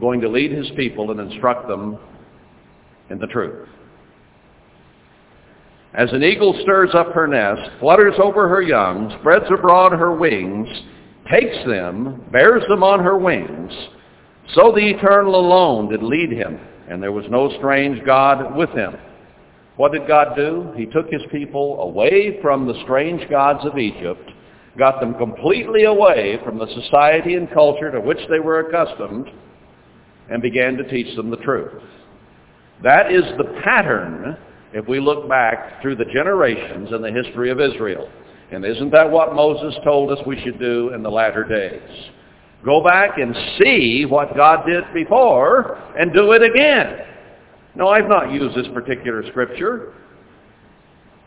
going to lead his people and instruct them in the truth. As an eagle stirs up her nest, flutters over her young, spreads abroad her wings, takes them, bears them on her wings, so the Eternal alone did lead him, and there was no strange God with him. What did God do? He took his people away from the strange gods of Egypt, got them completely away from the society and culture to which they were accustomed, and began to teach them the truth. That is the pattern if we look back through the generations in the history of Israel. And isn't that what Moses told us we should do in the latter days? Go back and see what God did before and do it again. No, I've not used this particular scripture.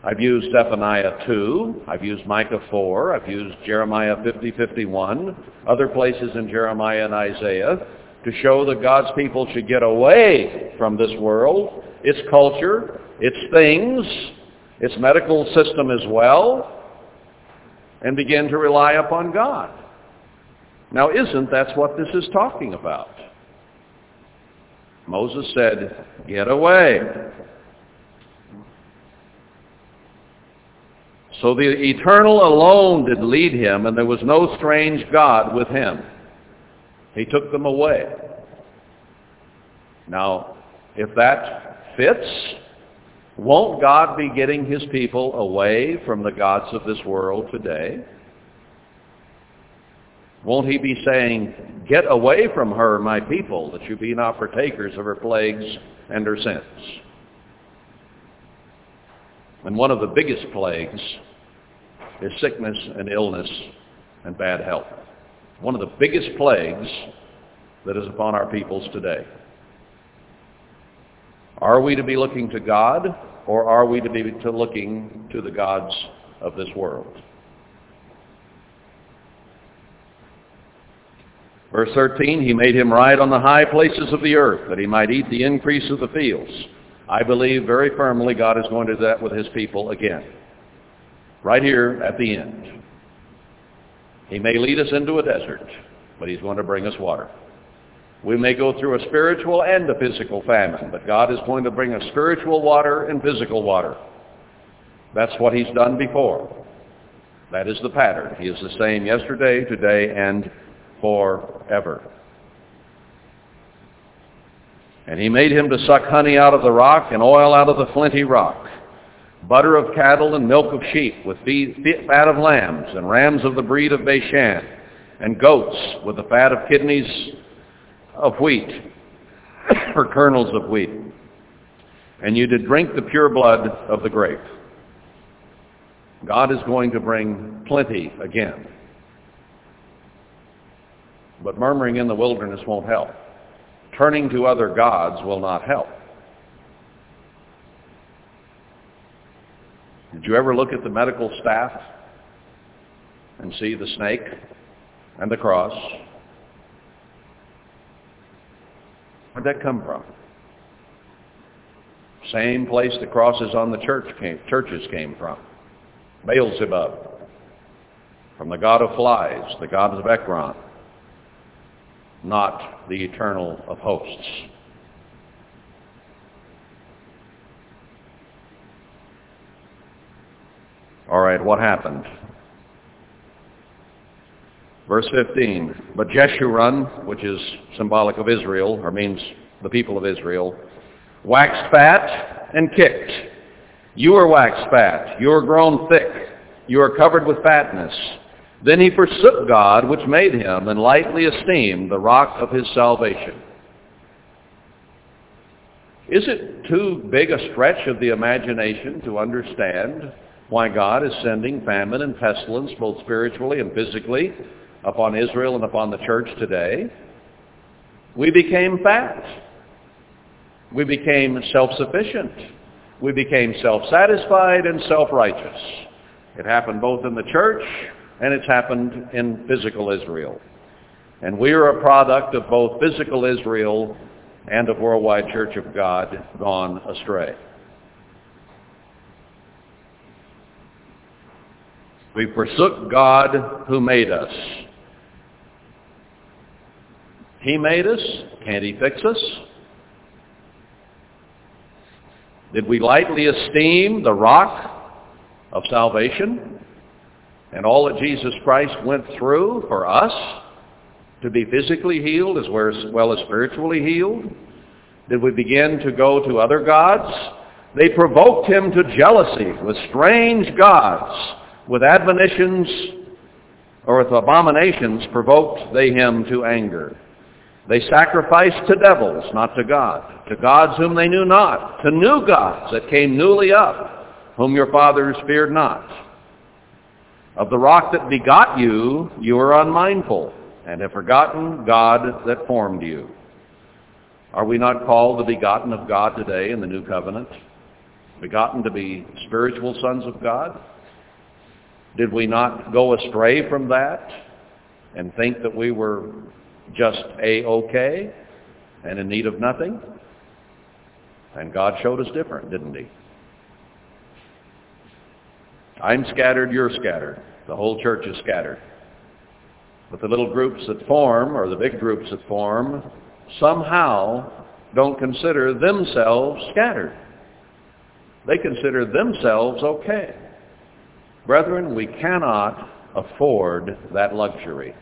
I've used Zephaniah two. I've used Micah four. I've used Jeremiah fifty, fifty-one. Other places in Jeremiah and Isaiah to show that God's people should get away from this world, its culture, its things, its medical system as well, and begin to rely upon God. Now, isn't that what this is talking about? Moses said, get away. So the eternal alone did lead him, and there was no strange God with him. He took them away. Now, if that fits, won't God be getting his people away from the gods of this world today? Won't he be saying, get away from her, my people, that you be not partakers of her plagues and her sins? And one of the biggest plagues is sickness and illness and bad health. One of the biggest plagues that is upon our peoples today. Are we to be looking to God, or are we to be to looking to the gods of this world? Verse thirteen, he made him ride on the high places of the earth, that he might eat the increase of the fields. I believe very firmly God is going to do that with his people again. Right here at the end. He may lead us into a desert, but he's going to bring us water. We may go through a spiritual and a physical famine, but God is going to bring us spiritual water and physical water. That's what he's done before. That is the pattern. He is the same yesterday, today, and forever. And he made him to suck honey out of the rock and oil out of the flinty rock, butter of cattle and milk of sheep, with fat of lambs and rams of the breed of Bashan, and goats with the fat of kidneys of wheat, or kernels of wheat. And you did drink the pure blood of the grape. God is going to bring plenty again. But murmuring in the wilderness won't help. Turning to other gods will not help. Did you ever look at the medical staff and see the snake and the cross? Where'd that come from? Same place the crosses on the church came, churches came from. Beelzebub, from the god of flies, the god of Ekron, not the eternal of hosts. All right, what happened? Verse fifteen, but Jeshurun, which is symbolic of Israel, or means the people of Israel, waxed fat and kicked. You are waxed fat, you are grown thick, you are covered with fatness. Then he forsook God, which made him, and lightly esteemed the rock of his salvation. Is it too big a stretch of the imagination to understand why God is sending famine and pestilence, both spiritually and physically, upon Israel and upon the church today? We became fat. We became self-sufficient. We became self-satisfied and self-righteous. It happened both in the church, and it's happened in physical Israel. And we are a product of both physical Israel and of Worldwide Church of God gone astray. We forsook God who made us. He made us. Can't he fix us? Did we lightly esteem the rock of salvation? And all that Jesus Christ went through for us to be physically healed as well as spiritually healed? Did we begin to go to other gods? They provoked him to jealousy with strange gods, with admonitions or with abominations provoked they him to anger. They sacrificed to devils, not to God, to gods whom they knew not, to new gods that came newly up, whom your fathers feared not. Of the rock that begot you, you are unmindful, and have forgotten God that formed you. Are we not called the begotten of God today in the New Covenant? Begotten to be spiritual sons of God? Did we not go astray from that and think that we were just A-okay and in need of nothing? And God showed us different, didn't he? I'm scattered, you're scattered. The whole church is scattered. But the little groups that form, or the big groups that form, somehow don't consider themselves scattered. They consider themselves okay. Brethren, we cannot afford that luxury.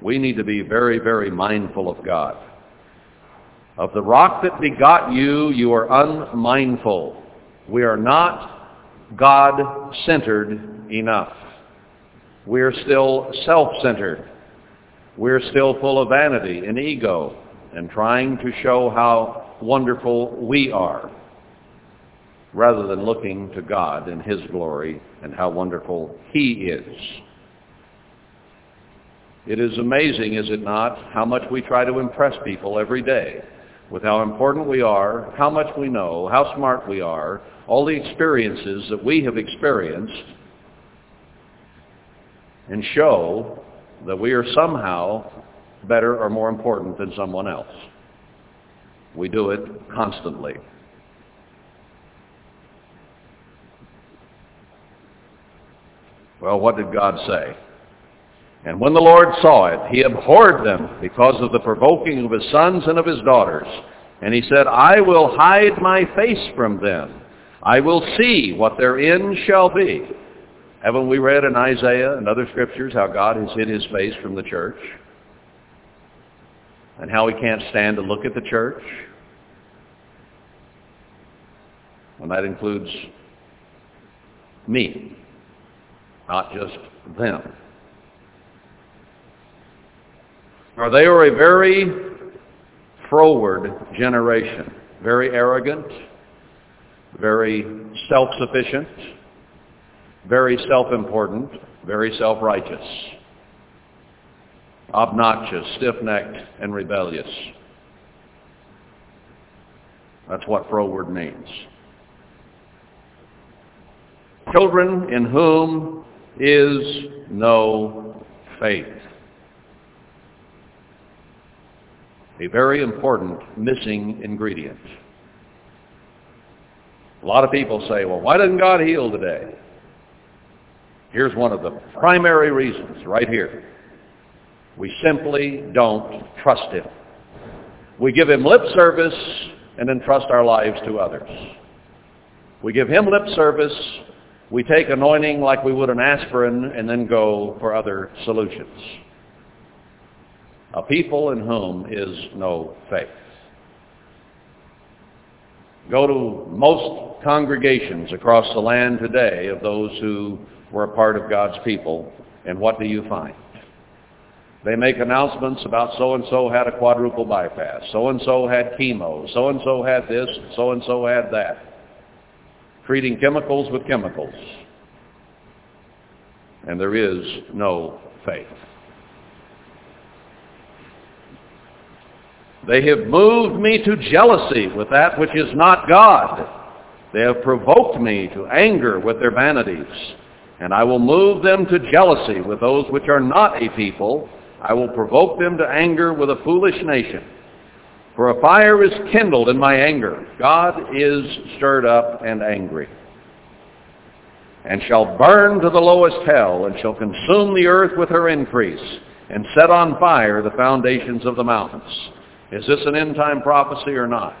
We need to be very, very mindful of God. Of the rock that begot you, you are unmindful. We are not God-centered enough. We are still self-centered. We're still full of vanity and ego and trying to show how wonderful we are rather than looking to God and His glory and how wonderful He is. It is amazing, is it not, how much we try to impress people every day with how important we are, how much we know, how smart we are, all the experiences that we have experienced, and show that we are somehow better or more important than someone else. We do it constantly. Well, what did God say? And when the Lord saw it, he abhorred them because of the provoking of his sons and of his daughters. And he said, I will hide my face from them. I will see what their end shall be. Haven't we read in Isaiah and other scriptures how God has hid his face from the church? And how he can't stand to look at the church? And that includes me, not just them. For they are a very froward generation, very arrogant, very self-sufficient, very self-important, very self-righteous, obnoxious, stiff-necked, and rebellious. That's what froward means. Children in whom is no faith. A very important missing ingredient. A lot of people say, well, why didn't God heal today? Here's one of the primary reasons right here. We simply don't trust him. We give him lip service and entrust our lives to others. We give him lip service, we take anointing like we would an aspirin, and then go for other solutions. A people in whom is no faith. Go to most congregations across the land today of those who were a part of God's people, and what do you find? They make announcements about so-and-so had a quadruple bypass, so-and-so had chemo, so-and-so had this, so-and-so had that. Treating chemicals with chemicals. And there is no faith. They have moved me to jealousy with that which is not God. They have provoked me to anger with their vanities. And I will move them to jealousy with those which are not a people. I will provoke them to anger with a foolish nation. For a fire is kindled in my anger. God is stirred up and angry. And shall burn to the lowest hell, and shall consume the earth with her increase, and set on fire the foundations of the mountains. Is this an end-time prophecy or not?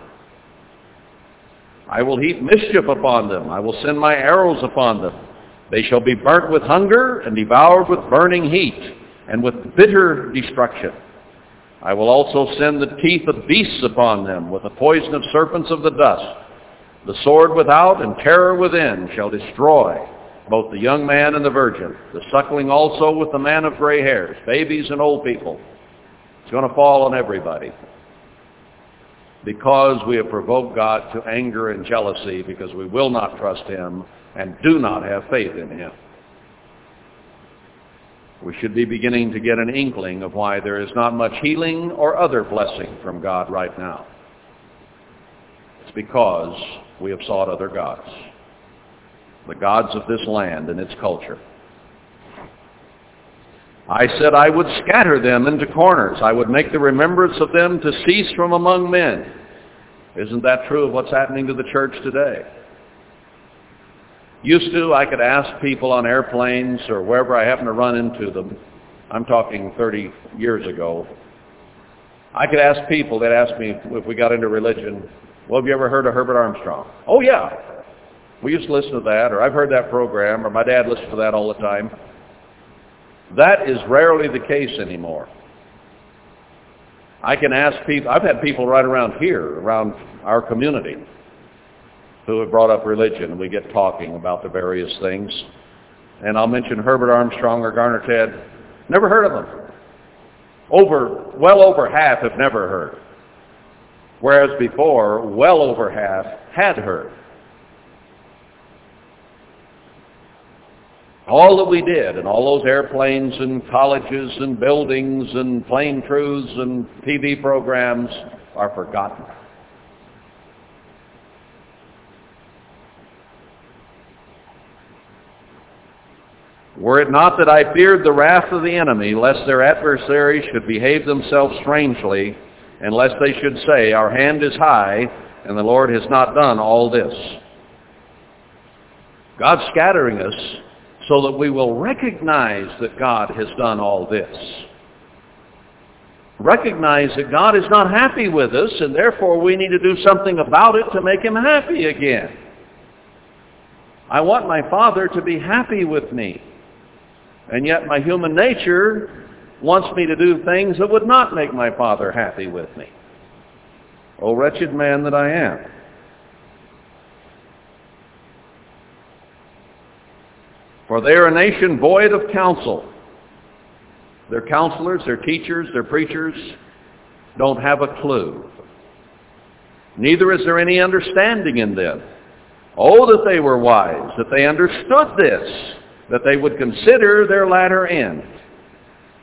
I will heap mischief upon them. I will send my arrows upon them. They shall be burnt with hunger and devoured with burning heat and with bitter destruction. I will also send the teeth of beasts upon them with the poison of serpents of the dust. The sword without and terror within shall destroy both the young man and the virgin, the suckling also with the man of gray hairs, babies and old people. It's going to fall on everybody. because we have provoked God to anger and jealousy, because we will not trust him and do not have faith in him. We should be beginning to get an inkling of why there is not much healing or other blessing from God right now. It's because we have sought other gods, the gods of this land and its culture. I said I would scatter them into corners. I would make the remembrance of them to cease from among men. Isn't that true of what's happening to the church today? Used to, I could ask people on airplanes or wherever I happen to run into them. I'm talking thirty years ago. I could ask people that asked me if we got into religion, well, have you ever heard of Herbert Armstrong? Oh, yeah. We used to listen to that, or I've heard that program, or my dad listened to that all the time. That is rarely the case anymore. I can ask people, I've had people right around here, around our community, who have brought up religion. We get talking about the various things. And I'll mention Herbert Armstrong or Garner Ted. Never heard of them. Over, well over half have never heard. Whereas before, well over half had heard. All that we did, and all those airplanes and colleges and buildings and plane crews and T V programs are forgotten. Were it not that I feared the wrath of the enemy, lest their adversaries should behave themselves strangely, and lest they should say, our hand is high, and the Lord has not done all this. God's scattering us so that we will recognize that God has done all this. Recognize that God is not happy with us, and therefore we need to do something about it to make him happy again. I want my Father to be happy with me. And yet my human nature wants me to do things that would not make my Father happy with me. O wretched man that I am. For they are a nation void of counsel. Their counselors, their teachers, their preachers don't have a clue. Neither is there any understanding in them. Oh, that they were wise, that they understood this, that they would consider their latter end.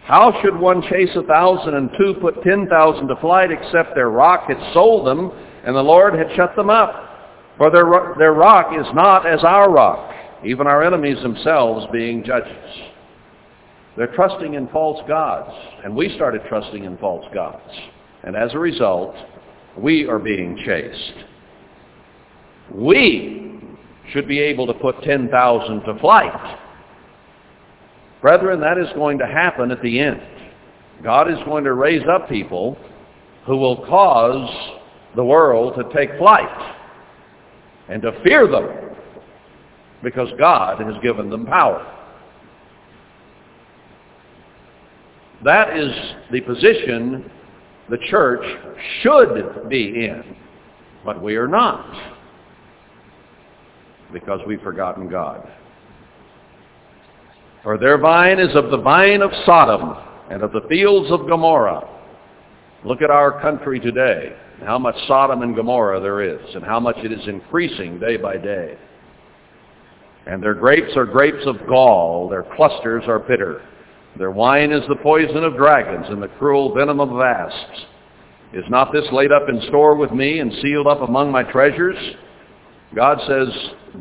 How should one chase a thousand and two put ten thousand to flight, except their rock had sold them, and the Lord had shut them up? For their, their rock is not as our rock, even our enemies themselves being judges. They're trusting in false gods, and we started trusting in false gods. And as a result, we are being chased. We should be able to put ten thousand to flight. Brethren, that is going to happen at the end. God is going to raise up people who will cause the world to take flight and to fear them, because God has given them power. That is the position the church should be in, but we are not, because we've forgotten God. For their vine is of the vine of Sodom and of the fields of Gomorrah. Look at our country today, how much Sodom and Gomorrah there is, and how much it is increasing day by day. And their grapes are grapes of gall, their clusters are bitter. Their wine is the poison of dragons and the cruel venom of asps. Is not this laid up in store with me and sealed up among my treasures? God says,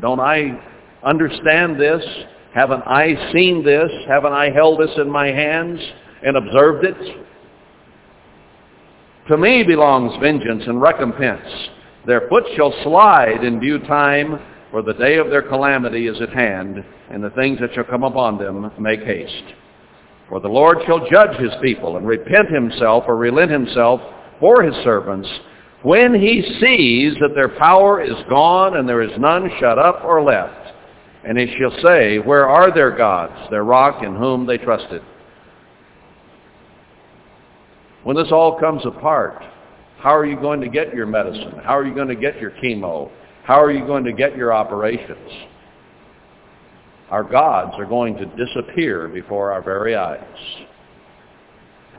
don't I understand this? Haven't I seen this? Haven't I held this in my hands and observed it? To me belongs vengeance and recompense. Their foot shall slide in due time, for the day of their calamity is at hand, and the things that shall come upon them make haste. For the Lord shall judge his people, and repent himself or relent himself for his servants, when he sees that their power is gone and there is none shut up or left. And he shall say, where are their gods, their rock in whom they trusted? When this all comes apart, how are you going to get your medicine? How are you going to get your chemo? How are you going to get your operations? Our gods are going to disappear before our very eyes.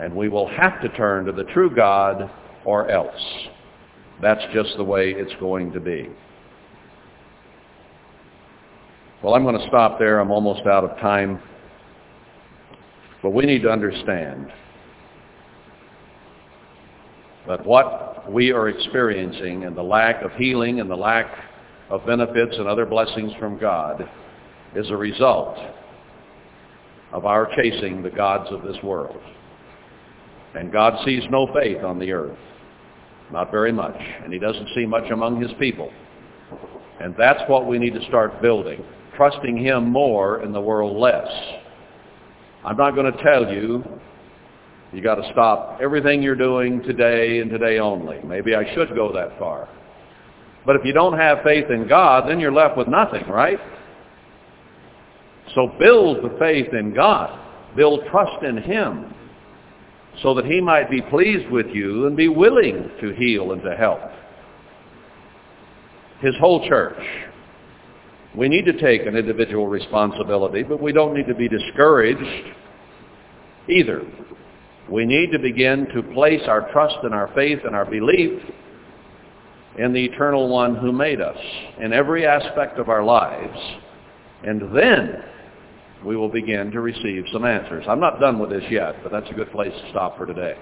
And we will have to turn to the true God or else. That's just the way it's going to be. Well, I'm going to stop there. I'm almost out of time. But we need to understand that what we are experiencing and the lack of healing and the lack of benefits and other blessings from God is a result of our chasing the gods of this world. And God sees no faith on the earth, not very much, and he doesn't see much among his people. And that's what we need to start building, trusting him more and the world less. I'm not going to tell you, you got to stop everything you're doing today and today only. Maybe I should go that far. But if you don't have faith in God, then you're left with nothing, right? So build the faith in God. Build trust in him so that he might be pleased with you and be willing to heal and to help. His whole church. We need to take an individual responsibility, but we don't need to be discouraged either. We need to begin to place our trust and our faith and our belief in the eternal one who made us in every aspect of our lives. And then we will begin to receive some answers. I'm not done with this yet, but that's a good place to stop for today.